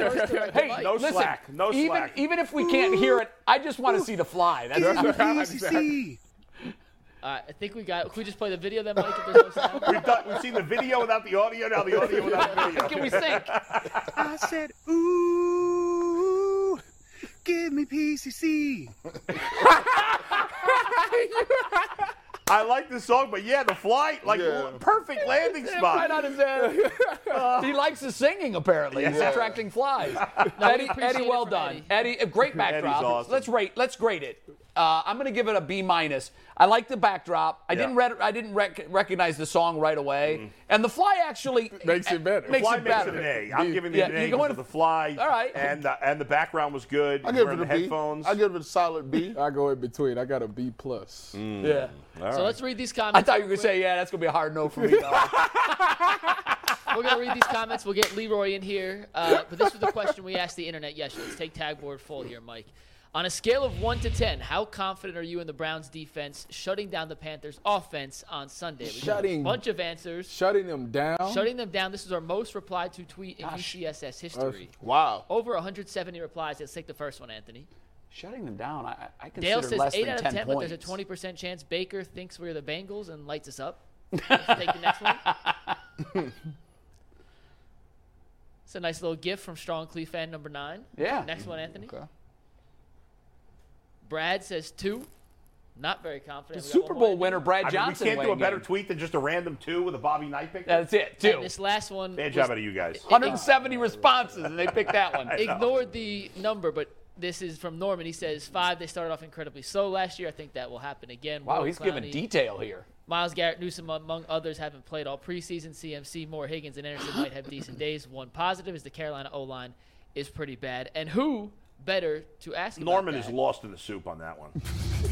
Hey, no listen, slack. No even, slack. Even if we can't hear it, I just want to see the fly. That's what I see. All right, I think we got – can we just play the video then, Mike, if there's no sound? We've, done, we've seen the video without the audio, now the audio without the video. Can we sync? I said, ooh, give me P C C. I like this song, but yeah, the flight, like yeah. perfect landing spot. Right on his head. uh, he likes the singing, apparently. He's yeah. attracting flies. No, Eddie, we Eddie, well done. Eddie, Eddie a great backdrop. Awesome. Let's rate. Let's grade it. Uh, I'm gonna give it a B minus. I like the backdrop. I yeah. didn't. Re- I didn't rec- recognize the song right away, mm. and the fly actually makes it better. Makes the fly it makes it an A. I'm giving yeah, it an A because of the fly. All right. And the, and the background was good. I give it a B. Headphones. I give it a solid B. I go in between. I got a B plus. Mm. Yeah. All so right. let's read these comments. I thought you were gonna say, yeah, that's gonna be a hard no for me. We're gonna read these comments. We'll get Leroy in here. Uh, but this was the question we asked the internet yesterday. Let's take tagboard full here, Mike. On a scale of one to ten, how confident are you in the Browns' defense shutting down the Panthers' offense on Sunday? We got a bunch of answers. Shutting them down? Shutting them down. This is our most replied to tweet in B C S S history. Uh, wow. Over one hundred seventy replies. Let's take the first one, Anthony. Shutting them down, I, I consider Dale says less eight than out of ten, ten points. But there's a twenty percent chance Baker thinks we're the Bengals and lights us up. Let's take the next one. It's a nice little gift from Strong Clee fan number nine. Yeah. Next one, Anthony. Okay. Brad says two. Not very confident. The Super Bowl winner, Brad Johnson. I mean, we can't do a better in. tweet than just a random two with a Bobby Knight pick. That's it, two. And this last one. Bad job out of you guys. one hundred seventy uh, responses, and they picked that one. Ignored the number, but this is from Norman. He says five. They started off incredibly slow last year. I think that will happen again. Wow, Will he's Clowney, giving detail here. Miles Garrett, Newsom, among others, haven't played all preseason. C M C, Moore, Higgins, and Anderson might have decent days. One positive is the Carolina O-line is pretty bad. And who better to ask about Norman that is lost in the soup on that one.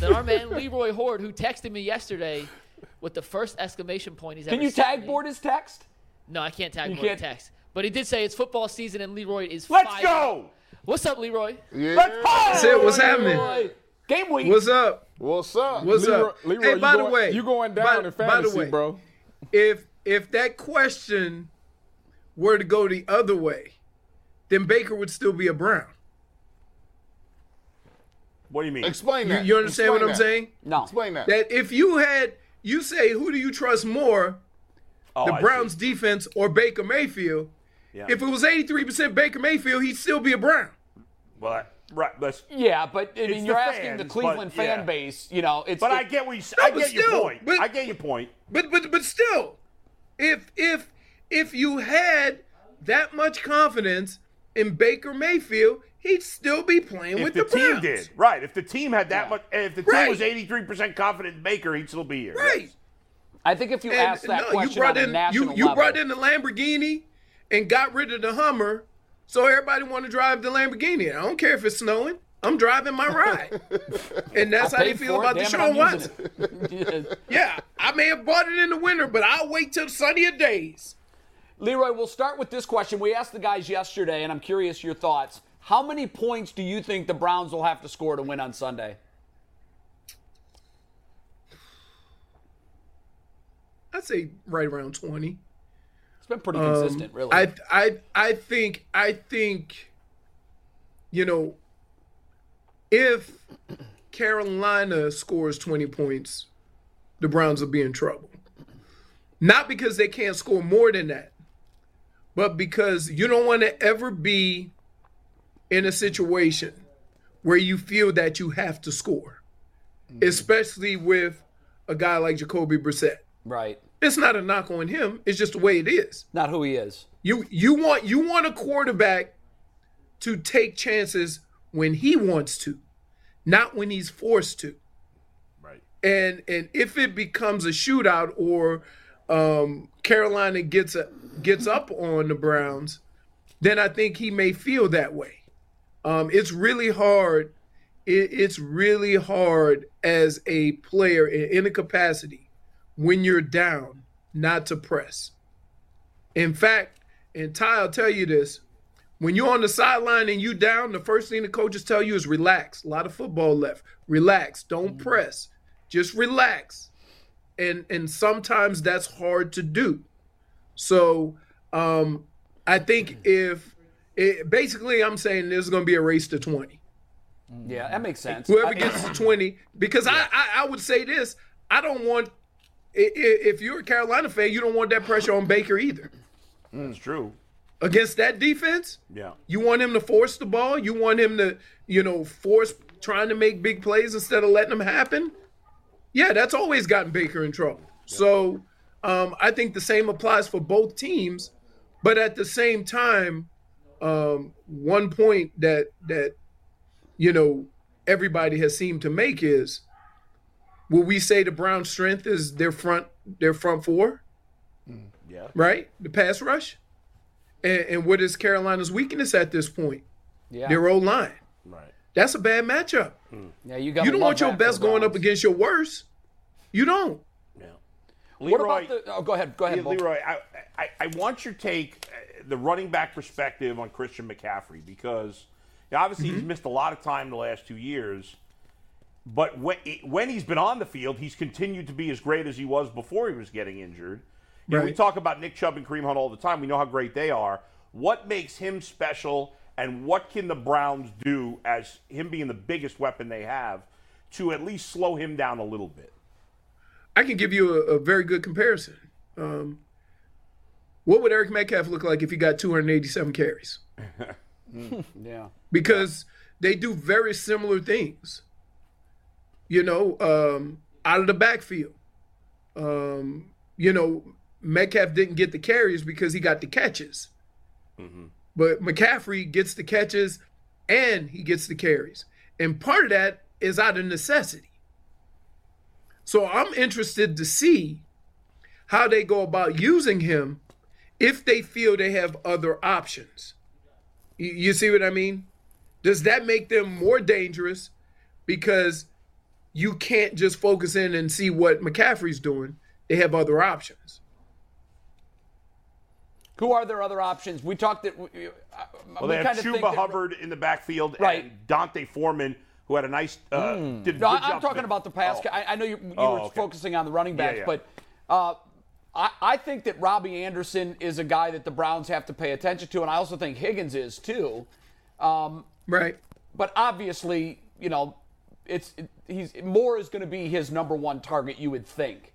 Then our man Leroy Hoard, who texted me yesterday with the first exclamation point he's ever Can you tag board his text? No, I can't tag you board his text. But he did say it's football season and Leroy is Let's fired. go! What's up, Leroy? Yeah. Let's That's it. What's happening? Leroy. Game week. What's up? What's up? What's Leroy, up? Leroy, hey, by going, the way. You're going down by, in fantasy, by the way, bro. If, if that question were to go the other way, then Baker would still be a Brown. What do you mean? Explain that. You, you understand Explain what I'm that. saying? No. Explain that. That if you had, you say, who do you trust more, oh, the I Browns see. defense or Baker Mayfield? Yeah. If it was eighty-three percent Baker Mayfield, he'd still be a Brown. But right, but yeah, but I mean, you're the asking fans, the Cleveland but, yeah. fan base. You know, it's. But it, I get what you, no, I get still, your point. But, I get your point. But but but still, if if if you had that much confidence in Baker Mayfield, he'd still be playing if with the, the Browns. If the team did. Right. If the team had that yeah. much, if the team right. was eighty-three percent confident in Baker, he'd still be here. Right. Yes. I think if you and asked that no, question on in, a national you, you level. You brought in the Lamborghini and got rid of the Hummer, so everybody want to drive the Lamborghini. I don't care if it's snowing. I'm driving my ride. And that's I'll how they feel about Deshaun Watson. Yeah. I may have bought it in the winter, but I'll wait till sunnier days. Leroy, we'll start with this question. We asked the guys yesterday, and I'm curious your thoughts. How many points do you think the Browns will have to score to win on Sunday? I'd say right around twenty. It's been pretty um, consistent, really. I, I, I think, I think, you know, if Carolina scores twenty points, the Browns will be in trouble. Not because they can't score more than that, but because you don't want to ever be in a situation where you feel that you have to score, mm-hmm. especially with a guy like Jacoby Brissett. Right. It's not a knock on him. It's just the way it is. Not who he is. You you want you want a quarterback to take chances when he wants to, not when he's forced to. Right. And and if it becomes a shootout or um, Carolina gets a, gets up on the Browns, then I think he may feel that way. Um, it's really hard. It, it's really hard as a player in, in a capacity when you're down not to press. In fact, and Ty, I'll tell you this, when you're on the sideline and you down, the first thing the coaches tell you is relax. A lot of football left. Relax. Don't press. Just relax. And and sometimes that's hard to do. So um, I think if it, basically I'm saying there's going to be a race to twenty. Yeah, that makes sense. Whoever gets to twenty, because yeah. I, I, I would say this, I don't want, if you're a Carolina fan, you don't want that pressure on Baker either. That's true. Against that defense, yeah, you want him to force the ball. You want him to, you know, force trying to make big plays instead of letting them happen. Yeah, that's always gotten Baker in trouble. Yeah. So um, I think the same applies for both teams. But at the same time, um, one point that, that, you know, everybody has seemed to make is, will we say the Browns' strength is their front, their front four? Mm, yeah. Right? The pass rush? And, and what is Carolina's weakness at this point? Yeah. Their O-line. Right. That's a bad matchup. Mm. Yeah, you got. You don't want your best going up against your worst. You don't. Yeah. Leroy, what about the, oh, go ahead. Go ahead, yeah, Leroy. I, I, I want your take, uh, the running back perspective on Christian McCaffrey, because obviously mm-hmm. he's missed a lot of time the last two years. But when, when he's been on the field, he's continued to be as great as he was before he was getting injured. You know, we talk about Nick Chubb and Kareem Hunt all the time. We know how great they are. What makes him special, and what can the Browns do as him being the biggest weapon they have to at least slow him down a little bit? I can give you a, a very good comparison. Um, what would Eric Metcalf look like if he got two hundred eighty-seven carries? mm, yeah. Because they do very similar things, you know, um, out of the backfield. Um, you know, Metcalf didn't get the carries because he got the catches. Mm-hmm. But McCaffrey gets the catches and he gets the carries. And part of that is out of necessity. So I'm interested to see how they go about using him if they feel they have other options. You see what I mean? Does that make them more dangerous because you can't just focus in and see what McCaffrey's doing? They have other options. Who are their other options? We talked that. We, well, we they have Chuba Hubbard in the backfield, right, and Dante Foreman, who had a nice. Uh, mm. did a no, I'm talking there. about the pass. Oh. I, I know you, you oh, were okay. focusing on the running backs, yeah, yeah. but uh, I, I think that Robbie Anderson is a guy that the Browns have to pay attention to, and I also think Higgins is too. Um, right. But obviously, you know, it's it, he's Moore is going to be his number one target. You would think.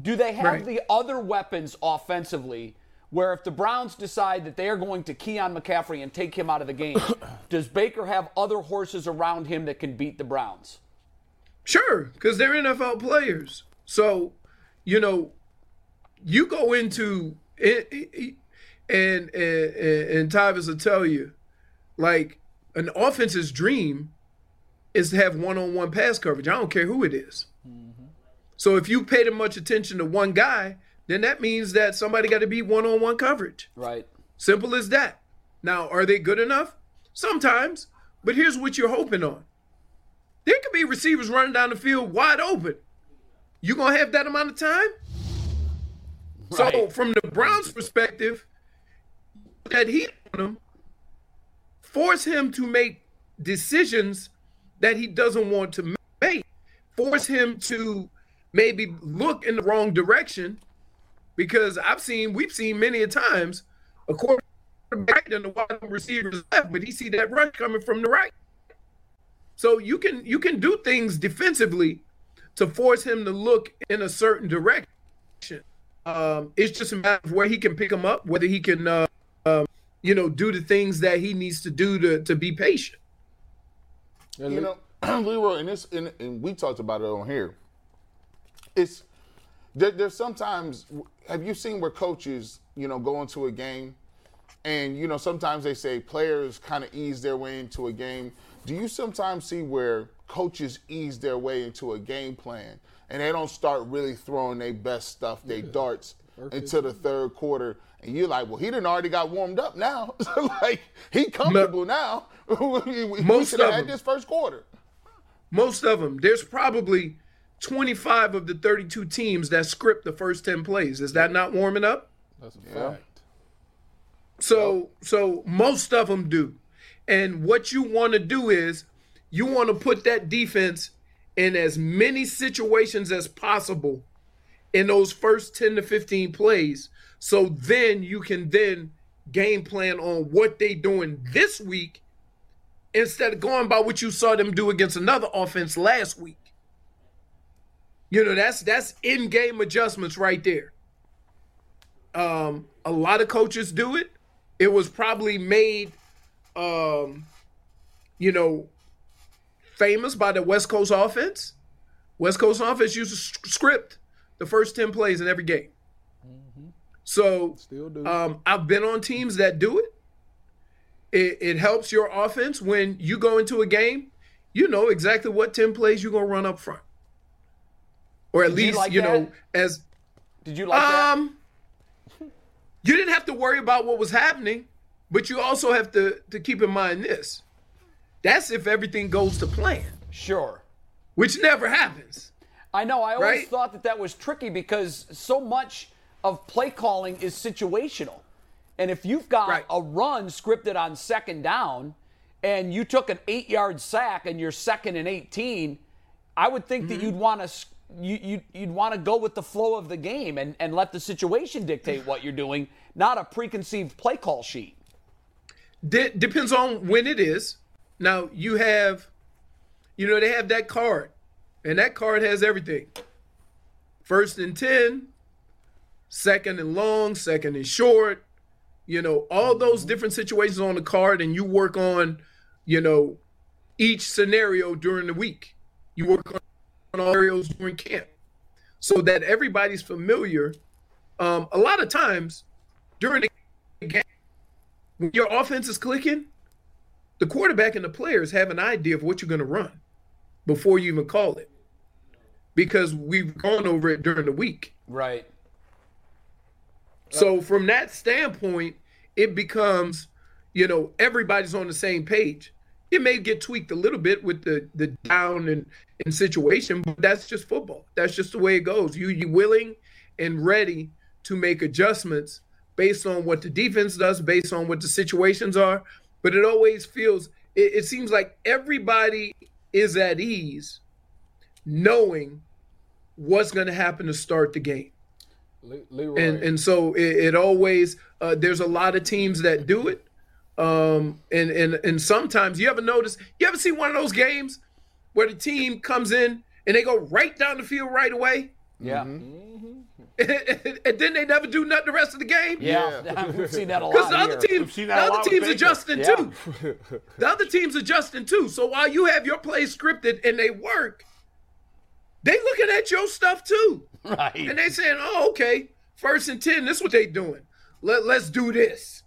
Do they have right. the other weapons offensively? Where if the Browns decide that they are going to key on McCaffrey and take him out of the game, does Baker have other horses around him that can beat the Browns? Sure, because they're N F L players. So, you know, you go into it, and, and, and Tyvis will tell you, like, an offense's dream is to have one-on-one pass coverage. I don't care who it is. Mm-hmm. So if you pay too much attention to one guy, then that means that somebody got to be one-on-one coverage. Right. Simple as that. Now, are they good enough? Sometimes. But here's what you're hoping on. There could be receivers running down the field wide open. You going to have that amount of time? Right. So from the Browns' perspective, that he on him, force him to make decisions that he doesn't want to make. Force him to maybe look in the wrong direction. Because I've seen, we've seen many a times, a quarterback and the wide receivers left, but he see that rush coming from the right. So you can you can do things defensively to force him to look in a certain direction. Um, it's just a matter of where he can pick them up, whether he can, uh, um, you know, do the things that he needs to do to, to be patient. And you know, Leroy, and, this, and, and we talked about it on here. It's there, there's sometimes, have you seen where coaches, you know, go into a game and, you know, sometimes they say players kind of ease their way into a game. Do you sometimes see where coaches ease their way into a game plan and they don't start really throwing their best stuff, their yeah. darts, into the third quarter? And you're like, well, he done already got warmed up now. Like, he comfortable no. now. we most of them. Had this first quarter. Most of them. There's probably twenty-five of the thirty-two teams that script the first ten plays. Is that not warming up? That's a yeah. fact. So, so most of them do. And what you want to do is you want to put that defense in as many situations as possible in those first ten to fifteen plays, so then you can then game plan on what they doing this week instead of going by what you saw them do against another offense last week. You know, that's that's in-game adjustments right there. Um, a lot of coaches do it. It was probably made, um, you know, famous by the West Coast offense. West Coast offense used to script the first ten plays in every game. Mm-hmm. So Still do. Um, I've been on teams that do it. it. It helps your offense when you go into a game, you know exactly what ten plays you're going to run up front. Or at Did least, you, like you know, as... Did you like um, that? You didn't have to worry about what was happening, but you also have to, to keep in mind this. That's if everything goes to plan. Sure. Which never happens. I know. I always right? thought that that was tricky because so much of play calling is situational. And if you've got right. a run scripted on second down and you took an eight-yard sack and you're second and eighteen, I would think mm-hmm. that you'd want to you, you, you'd want to go with the flow of the game and, and let the situation dictate what you're doing, not a preconceived play call sheet. De- depends on when it is. Now, you have, you know, they have that card, and that card has everything. First and ten, second and long, second and short, you know, all those different situations on the card, and you work on, you know, each scenario during the week. You work on all scenarios during camp so that everybody's familiar. Um, a lot of times during the game, when your offense is clicking, the quarterback and the players have an idea of what you're going to run before you even call it because we've gone over it during the week. Right. So from that standpoint, it becomes, you know, everybody's on the same page. It may get tweaked a little bit with the, the down and, and situation, but that's just football. That's just the way it goes. You, you're willing and ready to make adjustments based on what the defense does, based on what the situations are. But it always feels, it, it seems like everybody is at ease knowing what's going to happen to start the game. Le- Leroy. And, and so it, it always, uh, there's a lot of teams that do it. Um, and, and, and sometimes you ever notice, you ever see one of those games where the team comes in and they go right down the field right away? Yeah. Mm-hmm. And then they never do nothing the rest of the game. Yeah, we've seen that a lot. Because the other teams, the other teams adjusting yeah. too. The other teams adjusting too. So while you have your plays scripted and they work, they looking at your stuff too. Right. And they saying, "Oh, okay, first and ten. This is what they doing. Let let's do this."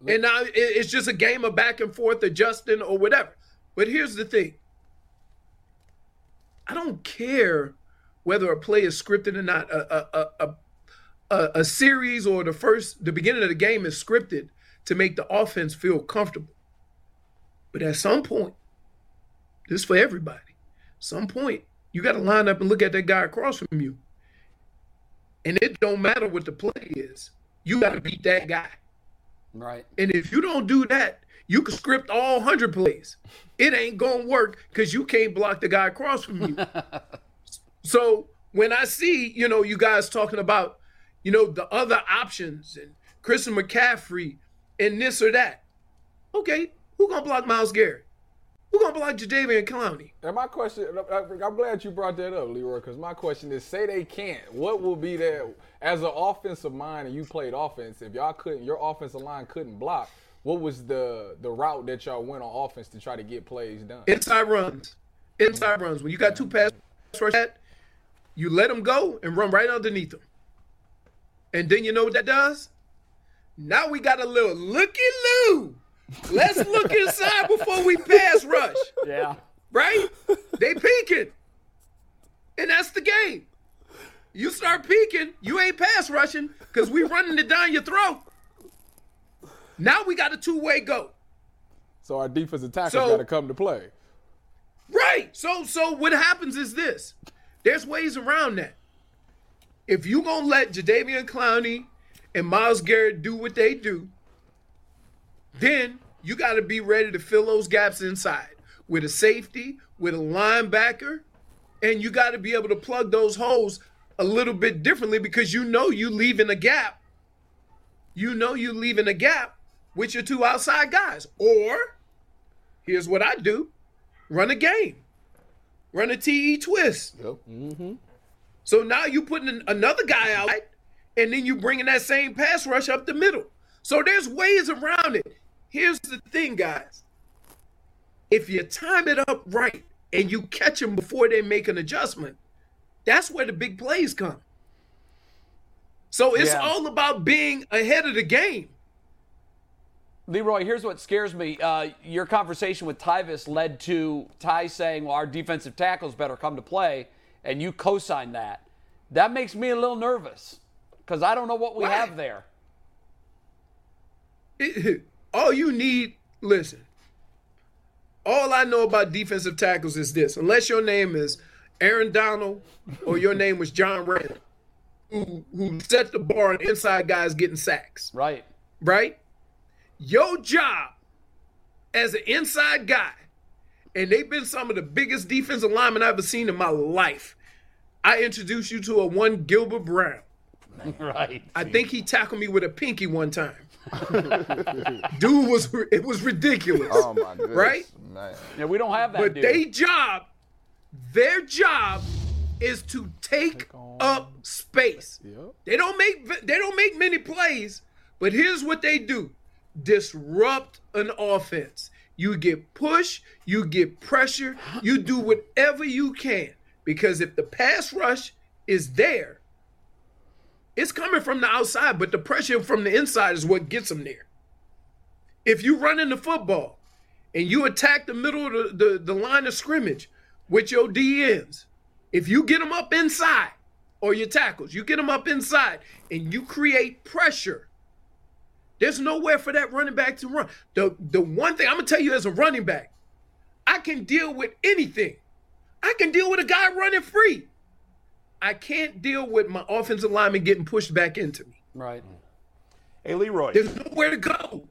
Look. And now it's just a game of back and forth adjusting or whatever. But here's the thing. I don't care whether a play is scripted or not, a, a, a, a, a series or the first, the beginning of the game is scripted to make the offense feel comfortable. But at some point, this is for everybody, some point, you got to line up and look at that guy across from you. And it don't matter what the play is. You got to beat that guy. Right. And if you don't do that, you can script all one hundred plays. It ain't going to work because you can't block the guy across from you. So when I see, you know, you guys talking about, you know, the other options and Christian McCaffrey and this or that, okay, who gonna block Myles Garrett? We're going to block Jadeveon Clowney. And my question, I'm glad you brought that up, Leroy, because my question is, say they can't. What will be there as an offensive mind and you played offense, if y'all couldn't, your offensive line couldn't block, what was the, the route that y'all went on offense to try to get plays done? Inside runs. Inside mm-hmm. runs. When you got two pass rush at, you let them go and run right underneath them. And then you know what that does? Now we got a little looky-loo. Let's look inside before we pass rush. Yeah. Right? They peeking. And that's the game. You start peeking, you ain't pass rushing because we running it down your throat. Now we got a two-way go. So our defensive tackle's so, got to come to play. Right. So, so what happens is this. There's ways around that. If you going to let Jadeveon Clowney and Myles Garrett do what they do, then you got to be ready to fill those gaps inside with a safety, with a linebacker, and you got to be able to plug those holes a little bit differently because you know you leaving a gap. You know you leaving a gap with your two outside guys. Or here's what I do. Run a game. Run a T E twist. Yep. Mm-hmm. So now you putting another guy out, and then you bringing that same pass rush up the middle. So there's ways around it. Here's the thing, guys. If you time it up right and you catch them before they make an adjustment, that's where the big plays come. So it's yeah. all about being ahead of the game. Leroy, here's what scares me. Uh, your conversation with Tyvus led to Ty saying, well, our defensive tackles better come to play, and you co-signed that. That makes me a little nervous because I don't know what we right. have there. It, all you need, listen, all I know about defensive tackles is this. Unless your name is Aaron Donald or your name was John Randall, who, who set the bar and inside guys getting sacks. Right. Right? Your job as an inside guy, and they've been some of the biggest defensive linemen I've ever seen in my life, I introduced you to a one Gilbert Brown. Right. I think he tackled me with a pinky one time. Dude was it was ridiculous. Oh my goodness, right? Man. Yeah, we don't have that. But their job, their job, is to take, take up space. Yep. They don't make they don't make many plays, but here's what they do: disrupt an offense. You get push, you get pressure, you do whatever you can because if the pass rush is there. It's coming from the outside, but the pressure from the inside is what gets them there. If you run in the football and you attack the middle of the, the, the line of scrimmage with your D Ns, if you get them up inside or your tackles, you get them up inside and you create pressure, there's nowhere for that running back to run. The, the one thing I'm going to tell you as a running back, I can deal with anything. I can deal with a guy running free. I can't deal with my offensive lineman getting pushed back into me. Right. Hey, Leroy. There's nowhere to go.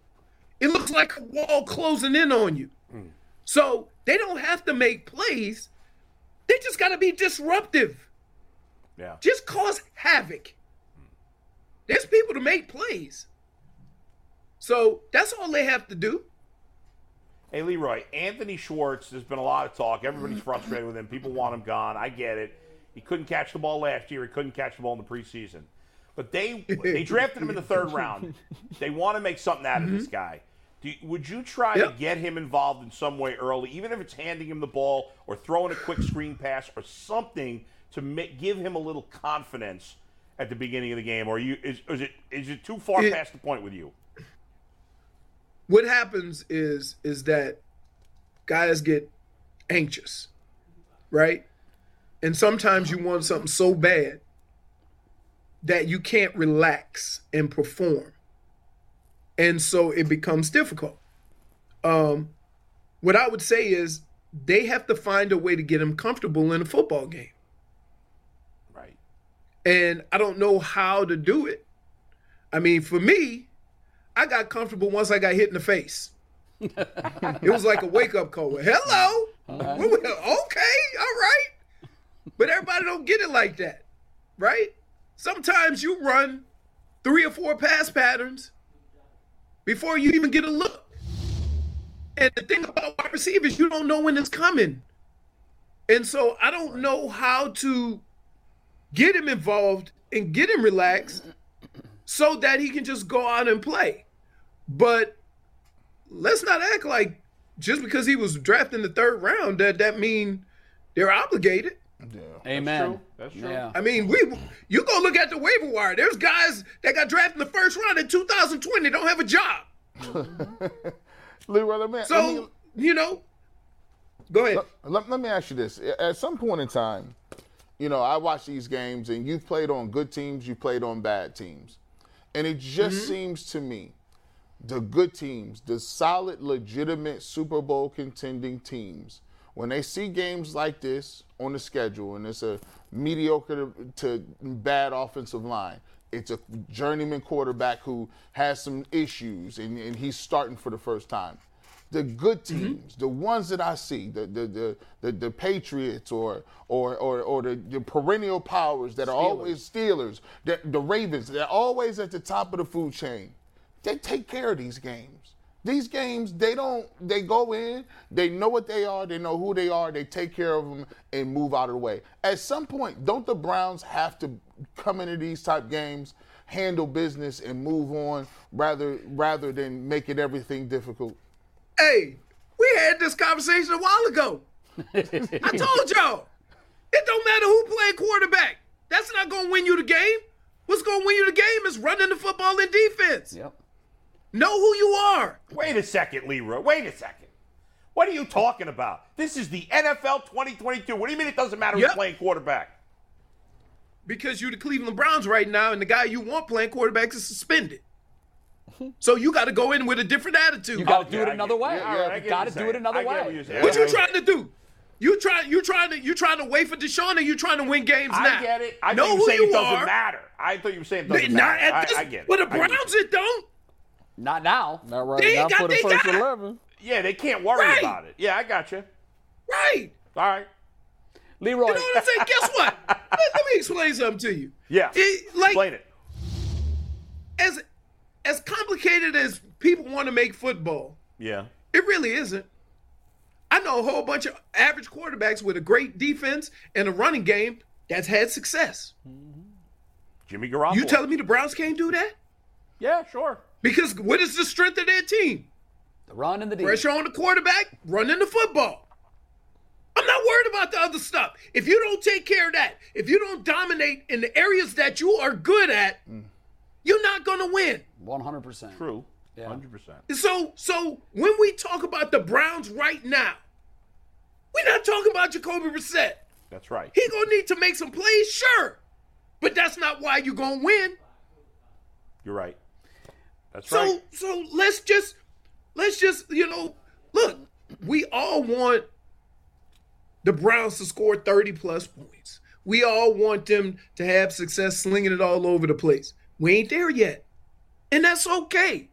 It looks like a wall closing in on you. Mm. So they don't have to make plays. They just got to be disruptive. Yeah. Just cause havoc. Mm. There's people to make plays. So that's all they have to do. Hey, Leroy, Anthony Schwartz, there's been a lot of talk. Everybody's frustrated with him. People want him gone. I get it. He couldn't catch the ball last year. He couldn't catch the ball in the preseason. But they they drafted him in the third round. They want to make something out of mm-hmm. this guy. Do, would you try yep. to get him involved in some way early, even if it's handing him the ball or throwing a quick screen pass or something to make, give him a little confidence at the beginning of the game? Or you is, is it is it too far it, past the point with you? What happens is is that guys get anxious, right? And sometimes you want something so bad that you can't relax and perform. And so it becomes difficult. Um, what I would say is they have to find a way to get him comfortable in a football game. Right. And I don't know how to do it. I mean, for me, I got comfortable once I got hit in the face. It was like a wake-up call. Hello. Right. Okay. All right. But everybody don't get it like that, right? Sometimes you run three or four pass patterns before you even get a look. And the thing about wide receivers, you don't know when it's coming. And so I don't know how to get him involved and get him relaxed so that he can just go out and play. But let's not act like just because he was drafted in the third round that that mean they're obligated. Yeah. Amen. That's true. That's true. Yeah. I mean, we you go look at the waiver wire. There's guys that got drafted in the first round in two thousand twenty don't have a job. Leroy, me, so, let me, you know, go ahead. Let, let me ask you this. At some point in time, you know, I watch these games, and you've played on good teams, you played on bad teams. And it just mm-hmm. seems to me the good teams, the solid, legitimate Super Bowl contending teams, when they see games like this on the schedule and it's a mediocre to, to bad offensive line, it's a journeyman quarterback who has some issues and, and he's starting for the first time. The good teams, mm-hmm. the ones that I see, the the the the, the Patriots or or or, or the, the perennial powers that Steelers. are always Steelers, the, the Ravens, they're always at the top of the food chain. They take care of these games. These games, they don't, they go in, they know what they are, they know who they are, they take care of them and move out of the way. At some point, don't the Browns have to come into these type games, handle business and move on rather rather than making everything difficult? Hey, we had this conversation a while ago. I told y'all, it don't matter who played quarterback. That's not going to win you the game. What's going to win you the game is running the football and defense. Yep. Know who you are. Wait a second, Leroy. Wait a second. What are you talking about? This is the N F L twenty twenty-two. What do you mean it doesn't matter yep. who's playing quarterback? Because you're the Cleveland Browns right now, and the guy you want playing quarterback is suspended. So you got to go in with a different attitude. You got to oh, do yeah, it another way. Yeah, yeah, right, you got to do it another I way. What, yeah. what you trying to do? You try. You trying to. You trying to wait for Deshaun, or you trying to win games now? I get it. I know who you are. It doesn't matter. I thought you were saying it doesn't not matter. At this, I, I get it. With the Browns, it. it don't. Not now. Not right they now got, for the first got. eleven. Yeah, they can't worry right. about it. Yeah, I got you. Right. All right. Leroy. You know what I'm saying? Guess what? let, let me explain something to you. Yeah. It, like, explain it. As. As complicated as people want to make football, yeah, it really isn't. I know a whole bunch of average quarterbacks with a great defense and a running game that's had success. Mm-hmm. Jimmy Garoppolo. You telling me the Browns can't do that? Yeah, sure. Because what is the strength of their team? The run and the defense. Pressure on the quarterback, running the football. I'm not worried about the other stuff. If you don't take care of that, if you don't dominate in the areas that you are good at, mm. you're not going to win. one hundred percent. True. Yeah. one hundred percent. So, so when we talk about the Browns right now, we're not talking about Jacoby Brissett. That's right. He going to need to make some plays, sure. But that's not why you're going to win. You're right. That's so, right. So let's just, let's just, you know, look, we all want the Browns to score thirty-plus points. We all want them to have success slinging it all over the place. We ain't there yet. And that's okay.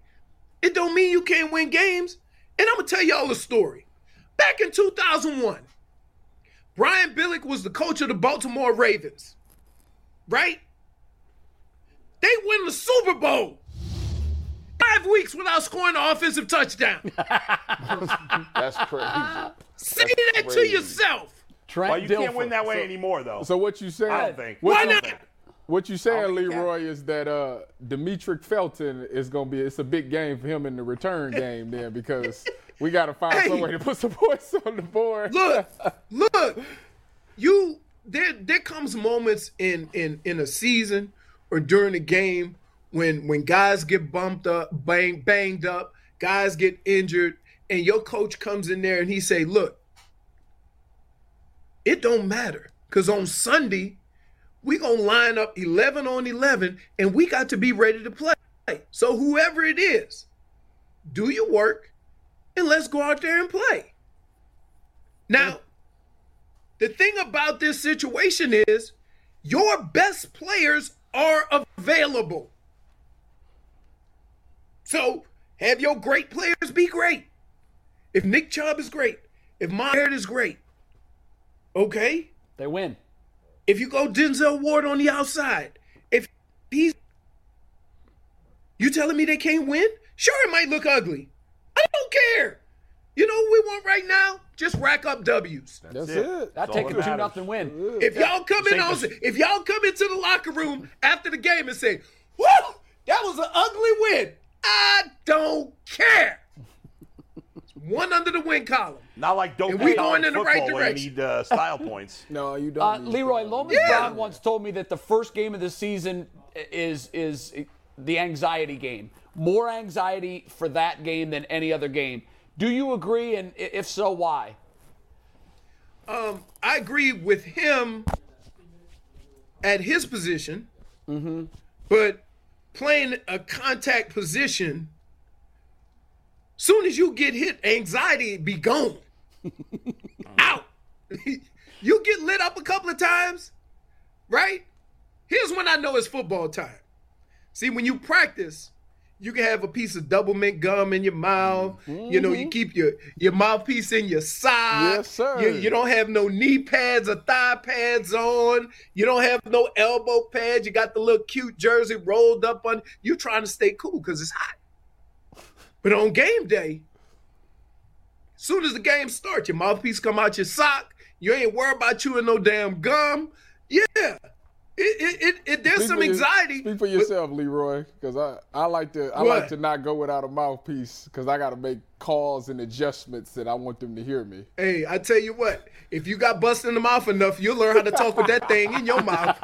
It don't mean you can't win games. And I'm going to tell y'all a story. Back in two thousand one, Brian Billick was the coach of the Baltimore Ravens. Right? They win the Super Bowl five weeks without scoring an offensive touchdown. That's crazy. Say that's that crazy. to yourself. Trent well, you Dilfer. Can't win that way so, anymore, though. So what you saying? I don't think. Why not? Think? What you're saying, Leroy, is that uh, Demetric Felton is going to be – it's a big game for him in the return game then because we got to find hey, some way to put some points on the board. Look, look, you there, – there comes moments in, in, in a season or during a game when, when guys get bumped up, bang, banged up, guys get injured, and your coach comes in there and he say, look, it don't matter because on Sunday – we're going to line up eleven on eleven, and we got to be ready to play. So whoever it is, do your work, and let's go out there and play. Now, the thing about this situation is your best players are available. So have your great players be great. If Nick Chubb is great, if Myers is great, okay? They win. If you go Denzel Ward on the outside, if he's, you telling me they can't win? Sure, it might look ugly. I don't care. You know what we want right now? Just rack up W's. That's, That's it. I'll take a two nothing win. If y'all come in on, if y'all come into the locker room after the game and say, "Woo, that was an ugly win," I don't care. One under the win column. Not like don't and we going in the right direction. Need uh, style points. No, you don't. Uh, Leroy Lomas yeah. Brown once told me that the first game of the season is is the anxiety game. More anxiety for that game than any other game. Do you agree? And if so, why? Um, I agree with him at his position, mm-hmm. but playing a contact position, soon as you get hit, anxiety be gone. Out. You get lit up a couple of times, right? Here's when I know it's football time. See, when you practice, you can have a piece of double mint gum in your mouth. Mm-hmm. You know, you keep your, your mouthpiece in your side. Yes, sir. You, you don't have no knee pads or thigh pads on. You don't have no elbow pads. You got the little cute jersey rolled up on. You're trying to stay cool because it's hot. But on game day, as soon as the game starts, your mouthpiece come out your sock. You ain't worried about chewing no damn gum. Yeah. It, it, it, it, there's speak some anxiety. Your, speak for yourself, but, Leroy, because I, I like to I what? like to not go without a mouthpiece because I got to make calls and adjustments that I want them to hear me. Hey, I tell you what, if you got busted in the mouth enough, you'll learn how to talk with that thing in your mouth.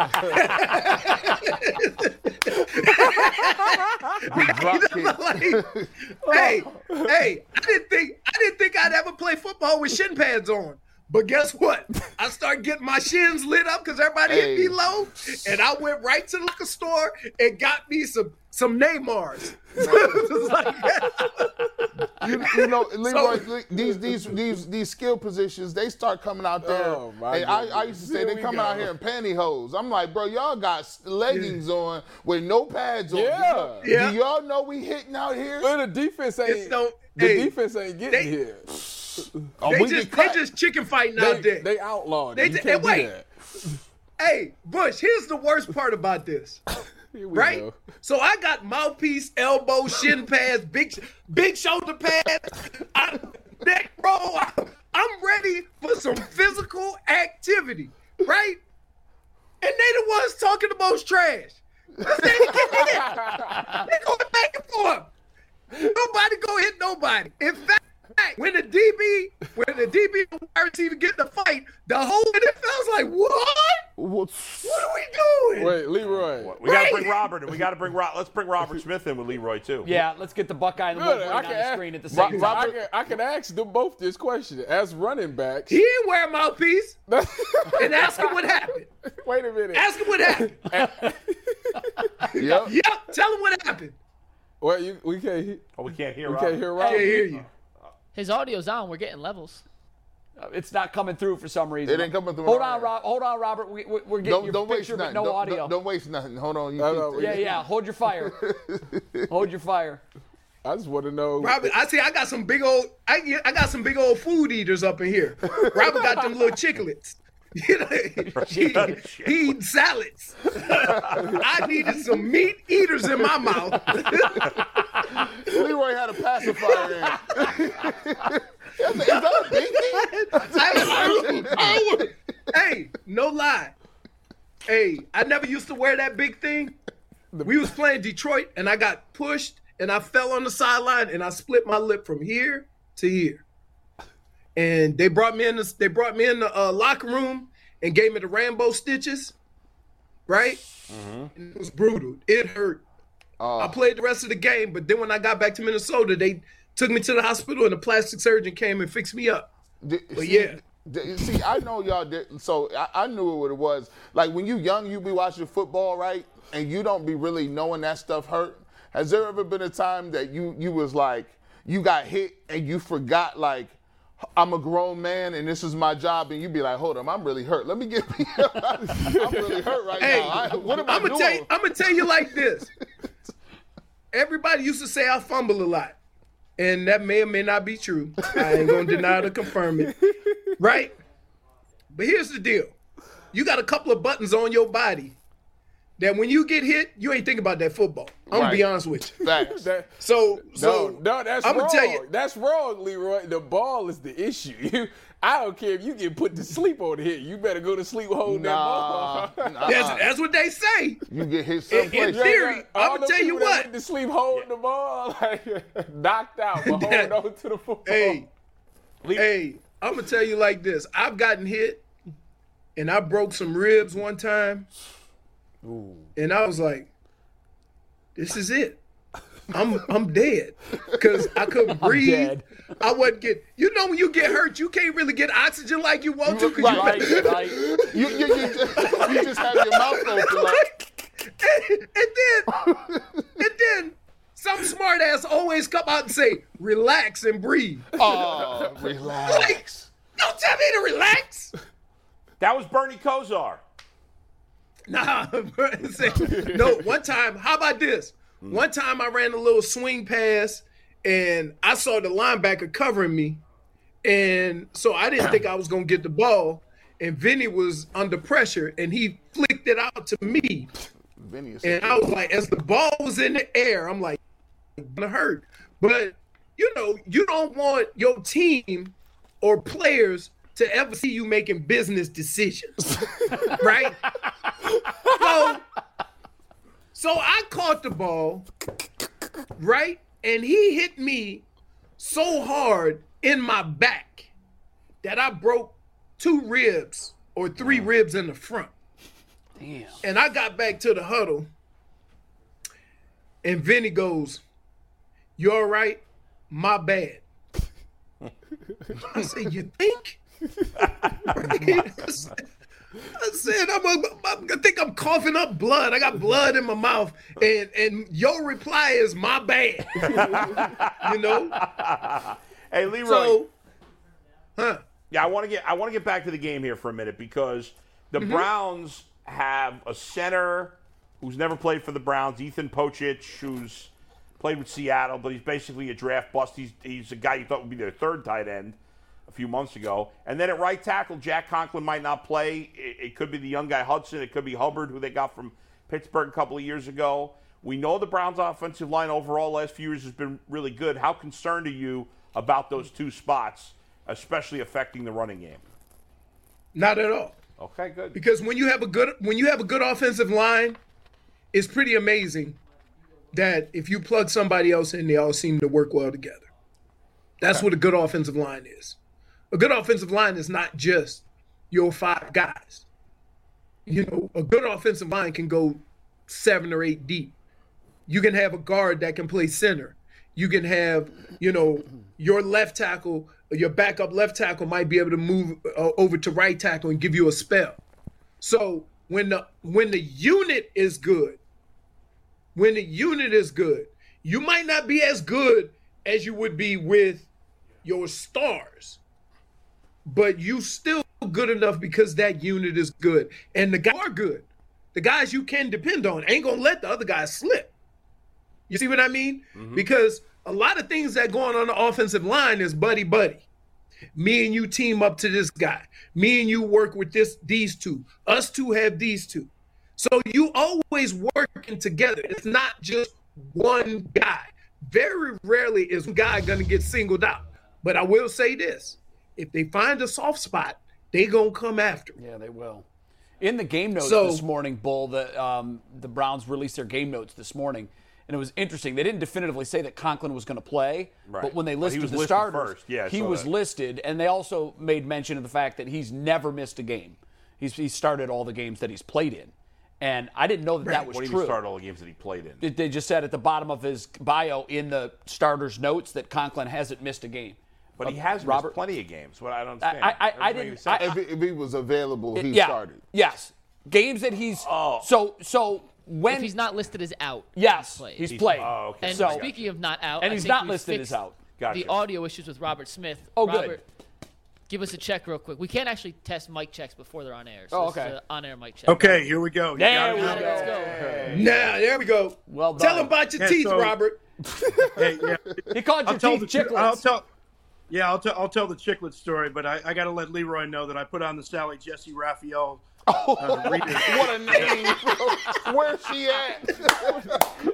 like, hey, hey, I didn't think I didn't think I'd ever play football with shin pads on. But guess what? I start getting my shins lit up because everybody hey. hit me low, and I went right to the liquor store and got me some some Neymars. you, you know, Leroy, so, these these these these skill positions, they start coming out there. Oh, my hey, I, I used to say here they come go. out here in pantyhose. I'm like, bro, y'all got leggings yeah. on with no pads on. Yeah. yeah. Do y'all know we hitting out here? Well, the defense ain't no, the hey, defense ain't getting they, here. Oh, they, just, they just chicken fighting they, out there. They outlawed. They just, wait. Hey, Bush, here's the worst part about this. Right? Go. So I got mouthpiece, elbow, shin pads, big big shoulder pads, I, neck roll. I'm ready for some physical activity. Right? And they the ones talking the most trash. They going back and forth. Nobody go hit nobody. In fact, When the DB, when the DB and wide receiver get in the fight, the whole N F L's like, what? What are we doing? Wait, Leroy. We right. gotta bring Robert, and we gotta bring Rob. Let's bring Robert Smith in with Leroy too. Yeah, let's get the Buckeye and the Wolverine on the ask, screen at the same Robert, time. I can, I can ask them both this question as running backs. He didn't wear a mouthpiece, and ask him what happened. Wait a minute. Ask him what happened. yep. Yep. Tell him what happened. Well, you, we can't. He, oh, we can't hear. We Robert. can't hear Robert. I can't hear you. His audio's on. We're getting levels. It's not coming through for some reason. It ain't coming through. Hold on, Rob. Hold on, Robert. We, we, we're getting don't, your don't picture, but no don't, audio. Don't, don't waste nothing. Hold on. You know, yeah, yeah. Hold your fire. Hold your fire. I just want to know. Robert, I see. I got some big old. I, I got some big old food eaters up in here. Robert got them little chicklets. You know, he, he eats salads. I needed some meat eaters in my mouth. Leroy had a pacifier in. Is that a big thing? Hey, no lie. Hey, I never used to wear that big thing. We was playing Detroit, and I got pushed, and I fell on the sideline, and I split my lip from here to here. And they brought me in the, they brought me in the uh, locker room and gave me the Rambo stitches, right? Mm-hmm. And it was brutal. It hurt. Uh, I played the rest of the game, but then when I got back to Minnesota, they took me to the hospital and the plastic surgeon came and fixed me up. Did, but see, yeah. Did, see, I know y'all did. So I, I knew what it was. Like when you young, you be watching football, right? And you don't be really knowing that stuff hurt. Has there ever been a time that you you was like, you got hit and you forgot like, I'm a grown man, and this is my job, and you be like, hold on, I'm really hurt. Let me get me up. I'm really hurt right hey, now. I, what am I'm I gonna doing? Tell you, I'm going to tell you like this. Everybody used to say I fumble a lot, and that may or may not be true. I ain't going to deny it or confirm it, right? But here's the deal. You got a couple of buttons on your body that when you get hit, you ain't thinking about that football. I'm right. gonna be honest with you. Facts. that, so, so no, no, that's I'm wrong. Tell you, that's wrong, Leroy. The ball is the issue. You, I don't care if you get put to sleep on the hit. You better go to sleep holding nah, that ball. Nah. that's, that's what they say. You get hit someplace. In, in theory, right, right. I'm gonna tell you what. Went to sleep holding yeah. the ball, like, knocked out, but holding on to the football. Hey, Le- hey, I'm gonna tell you like this. I've gotten hit, and I broke some ribs one time. Ooh. And I was like, this is it. I'm I'm dead because I couldn't breathe. I wasn't get. You know when you get hurt, you can't really get oxygen like you want to. Cause right, you, right, right. you, you, you, just, you just have your mouth open. Like. And, and then, and then some smart ass always come out and say, relax and breathe. Oh, relax. Like, don't tell me to relax. That was Bernie Kosar. Nah, no, one time, how about this? One time I ran a little swing pass, and I saw the linebacker covering me, and so I didn't think I was going to get the ball, and Vinny was under pressure, and he flicked it out to me. Vinny is and I was like, as the ball was in the air, I'm like, it's going to hurt. But, you know, you don't want your team or players to ever see you making business decisions, right? So, so I caught the ball, right? And he hit me so hard in my back that I broke two ribs or three ribs in the front. Damn. And I got back to the huddle, and Vinny goes, "You all right? My bad." I said, "You think?" I said, I'm a, I'm, I think I'm coughing up blood. I got blood in my mouth, and and your reply is my bad. You know. Hey, Leroy. So, huh? Yeah, I want to get I want to get back to the game here for a minute because the mm-hmm. Browns have a center who's never played for the Browns, Ethan Pochich, who's played with Seattle, but he's basically a draft bust. He's he's a guy you thought would be their third tight end a few months ago. And then at right tackle, Jack Conklin might not play. It, it could be the young guy Hudson. It could be Hubbard, who they got from Pittsburgh a couple of years ago. We know the Browns' offensive line overall last few years has been really good. How concerned are you about those two spots, especially affecting the running game? Not at all. Okay, good. Because when you have a good when you have a good offensive line, it's pretty amazing that if you plug somebody else in, they all seem to work well together. That's okay. What a good offensive line is. A good offensive line is not just your five guys. You know, a good offensive line can go seven or eight deep. You can have a guard that can play center. You can have, you know, your left tackle, your backup left tackle might be able to move uh, over to right tackle and give you a spell. So when the when the unit is good, when the unit is good, you might not be as good as you would be with your stars. But you still good enough because that unit is good. And the guys are good. The guys you can depend on ain't going to let the other guys slip. You see what I mean? Mm-hmm. Because a lot of things that going on the offensive line is buddy-buddy. Me and you team up to this guy. Me and you work with this these two. Us two have these two. So you always working together. It's not just one guy. Very rarely is one guy going to get singled out. But I will say this. If they find a soft spot, they gonna come after them. Yeah, they will. In the game notes so, this morning, Bull, the um, the Browns released their game notes this morning, and it was interesting. They didn't definitively say that Conklin was going to play, right. but when they listed well, the listed starters, first. Yeah, he was that. listed, and they also made mention of the fact that he's never missed a game. He's he started all the games that he's played in, and I didn't know that right. that was what true. What did he start all the games that he played in? They just said at the bottom of his bio in the starters notes that Conklin hasn't missed a game. But he has Robert, missed plenty of games. What I don't understand. I, I, I didn't. I, if, if he was available, he yeah, started. Yes, games that he's. Oh. So so when if he's not listed as out. Yes, he's played. He's played. Oh, okay. And so, speaking of not out, and I he's think not listed as out. Gotcha. The audio issues with Robert Smith. Oh, Robert, good. Give us a check real quick. We can't actually test mic checks before they're on air. So oh, okay. On-air mic check. Okay, here we go. You there we go. Let's go. Hey. Now, there we go. Well done. Tell him about your yeah, teeth, so, Robert. Hey, yeah. He called your I'll teeth chicklets. I'll tell. Yeah, I'll, t- I'll tell the chiclet story, but I, I got to let Leroy know that I put on the Sally Jesse Raphael Oh, uh, what a name, bro. Where's she at?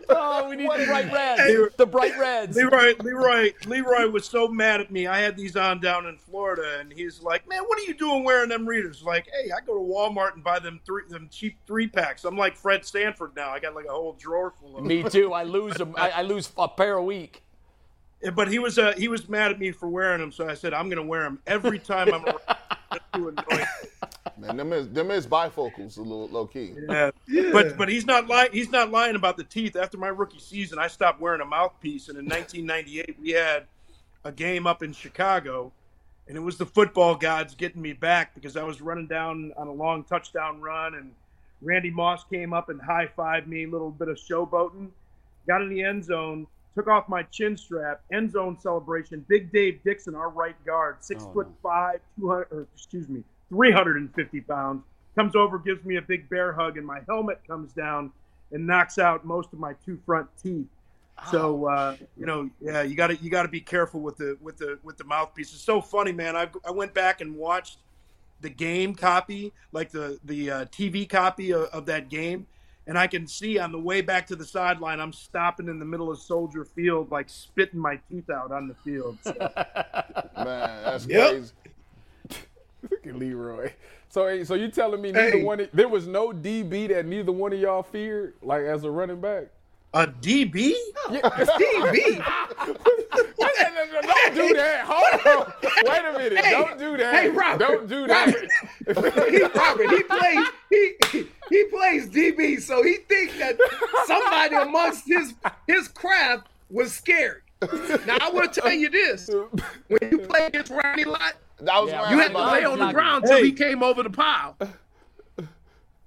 Oh, we need what the bright reds. Hey, the bright reds. Leroy, Leroy, Leroy was so mad at me. I had these on down in Florida, and he's like, man, what are you doing wearing them readers? Like, hey, I go to Walmart and buy them three, them cheap three-packs. I'm like Fred Stanford now. I got like a whole drawer full of them. Me too. I lose them. I, I lose a pair a week. But he was uh, he was mad at me for wearing them, so I said, I'm going to wear them every time I'm around. That's too annoying. Man, them is them is bifocals a little low key. Yeah. yeah. But but he's not lying he's not lying about the teeth. After my rookie season, I stopped wearing a mouthpiece, and in nineteen ninety-eight we had a game up in Chicago, and it was the football gods getting me back because I was running down on a long touchdown run, and Randy Moss came up and high-fived me, a little bit of showboating, got in the end zone, took off my chin strap, end zone celebration, Big Dave Dixon, our right guard, six oh, foot no. five, two hundred or excuse me, three hundred fifty pounds, comes over, gives me a big bear hug, and my helmet comes down and knocks out most of my two front teeth. So, uh, you know, yeah, you gotta, you gotta be careful with the, with the, with the mouthpiece. It's so funny, man. I, I went back and watched the game copy, like the, the uh, T V copy of, of that game. And I can see on the way back to the sideline, I'm stopping in the middle of Soldier Field, like spitting my teeth out on the field. So. Man, that's yep. crazy. Look at Leroy. So, so you're telling me neither hey. one – there was no D B that neither one of y'all feared, like, as a running back? A D B? No, yeah. A D B? Don't do that. Hold on. Wait a minute. Hey. Don't do that. Hey, Robert. Don't do that. Robert, he, Robert, he plays he, he he plays D B, so he thinks that somebody amongst his his craft was scared. Now, I will tell you this. When you play against Ronnie Lott, That was yeah, you had to lay on the ground till hey. he came over the pile.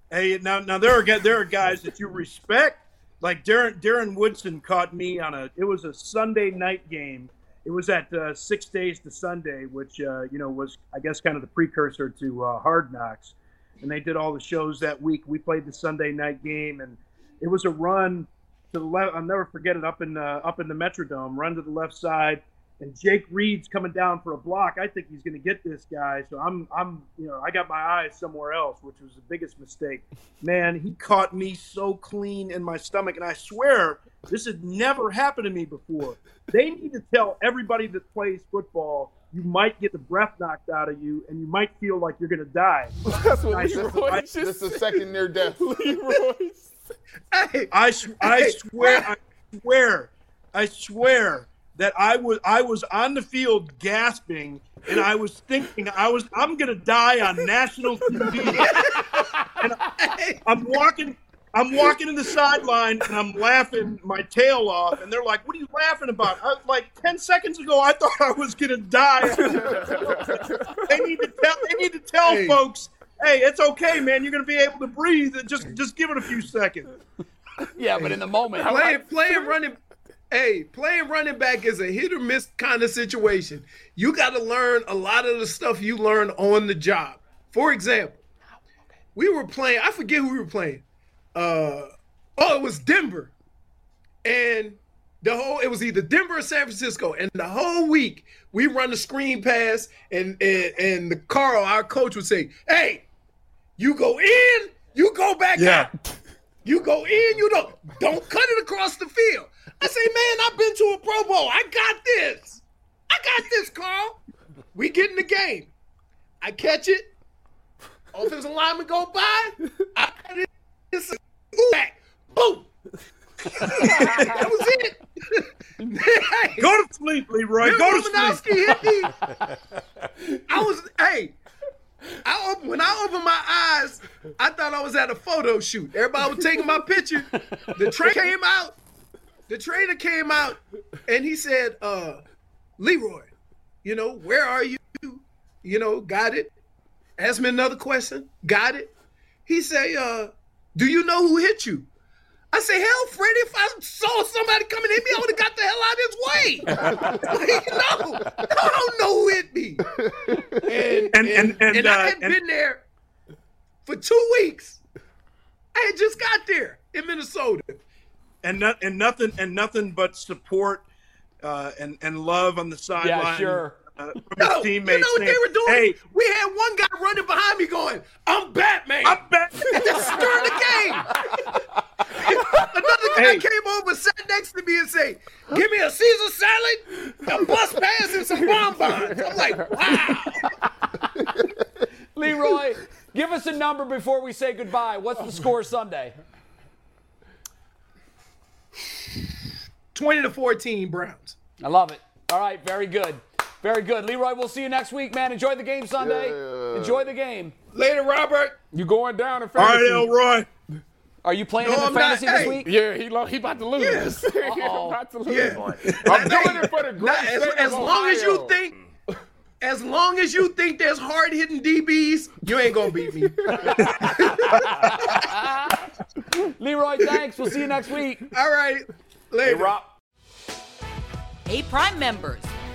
Hey, now now there are there are guys that you respect. Like Darren Darren Woodson caught me on a it was a Sunday night game. It was at uh, Six Days to Sunday, which uh, you know was I guess kind of the precursor to uh, Hard Knocks, and they did all the shows that week. We played the Sunday night game, and it was a run to the left. I'll never forget it up in uh, up in the Metrodome. Run to the left side. And Jake Reed's coming down for a block. I think he's going to get this guy. So I'm, I'm, you know, I got my eyes somewhere else, which was the biggest mistake. Man, he caught me so clean in my stomach, and I swear this had never happened to me before. They need to tell everybody that plays football, you might get the breath knocked out of you, and you might feel like you're going to die. That's what Leroy I, just This is a second near death. Leroy's. Hey, I, sw- I swear, I swear, I swear. That I was I was on the field gasping, and I was thinking I was I'm gonna die on national T V. And I, I'm walking I'm walking to the sideline, and I'm laughing my tail off, and they're like, "What are you laughing about?" I, like ten seconds ago, I thought I was gonna die. They need to tell they need to tell hey. folks, "Hey, it's okay, man. You're gonna be able to breathe. Just just give it a few seconds." Yeah, but in the moment, play play running. Hey, playing running back is a hit or miss kind of situation. You got to learn a lot of the stuff you learn on the job. For example, we were playing, I forget who we were playing. Uh, oh, it was Denver. And the whole, it was either Denver or San Francisco. And the whole week, we run the screen pass, and, and, and the Carl, our coach, would say, hey, you go in, you go back yeah. out. You go in, you don't, don't cut it across the field. I say, man, I've been to a Pro Bowl. I got this. I got this, Carl. We get in the game. I catch it. Offensive lineman go by. I cut it. Back. Boom. That was it. Hey, go to sleep, Leroy. Go to sleep. Hit me. I was, hey. I opened, when I opened my eyes, I thought I was at a photo shoot. Everybody was taking my picture. The train came out. The trainer came out, and he said, uh, Leroy, you know, where are you? You know, got it. Asked me another question. Got it. He say, uh, do you know who hit you? I say, hell, Freddie, if I saw somebody coming at me, I would have got the hell out of his way. No, I don't know who hit me. And, and, and, and, and uh, I had and... been there for two weeks. I had just got there in Minnesota. And not, and nothing and nothing but support uh, and and love on the sideline. Yeah, sure. uh, from no, his teammates. You know what saying, they were doing? Hey, we had one guy running behind me going, "I'm Batman. I'm Batman." That's during the game. Another guy hey. came over, sat next to me and said, "Give me a Caesar salad, a bus pass, and some bonbons." I'm like, wow. Leroy, give us a number before we say goodbye. What's the score Sunday? twenty to fourteen, Browns. I love it. All right, very good. Very good. Leroy, we'll see you next week, man. Enjoy the game Sunday. Yeah. Enjoy the game. Later, Robert. You going down in fantasy. All right, Leroy. Are you playing no, in the fantasy not, this hey. week? Yeah, he lo- he about to lose. Yes. He about to lose. Yeah. I'm doing it for the great state of Ohio. As long as you think. As long as you think there's hard-hitting D Bs, you ain't going to beat me. Leroy, thanks. We'll see you next week. All right. Later. Hey, Rob. Hey, Prime members.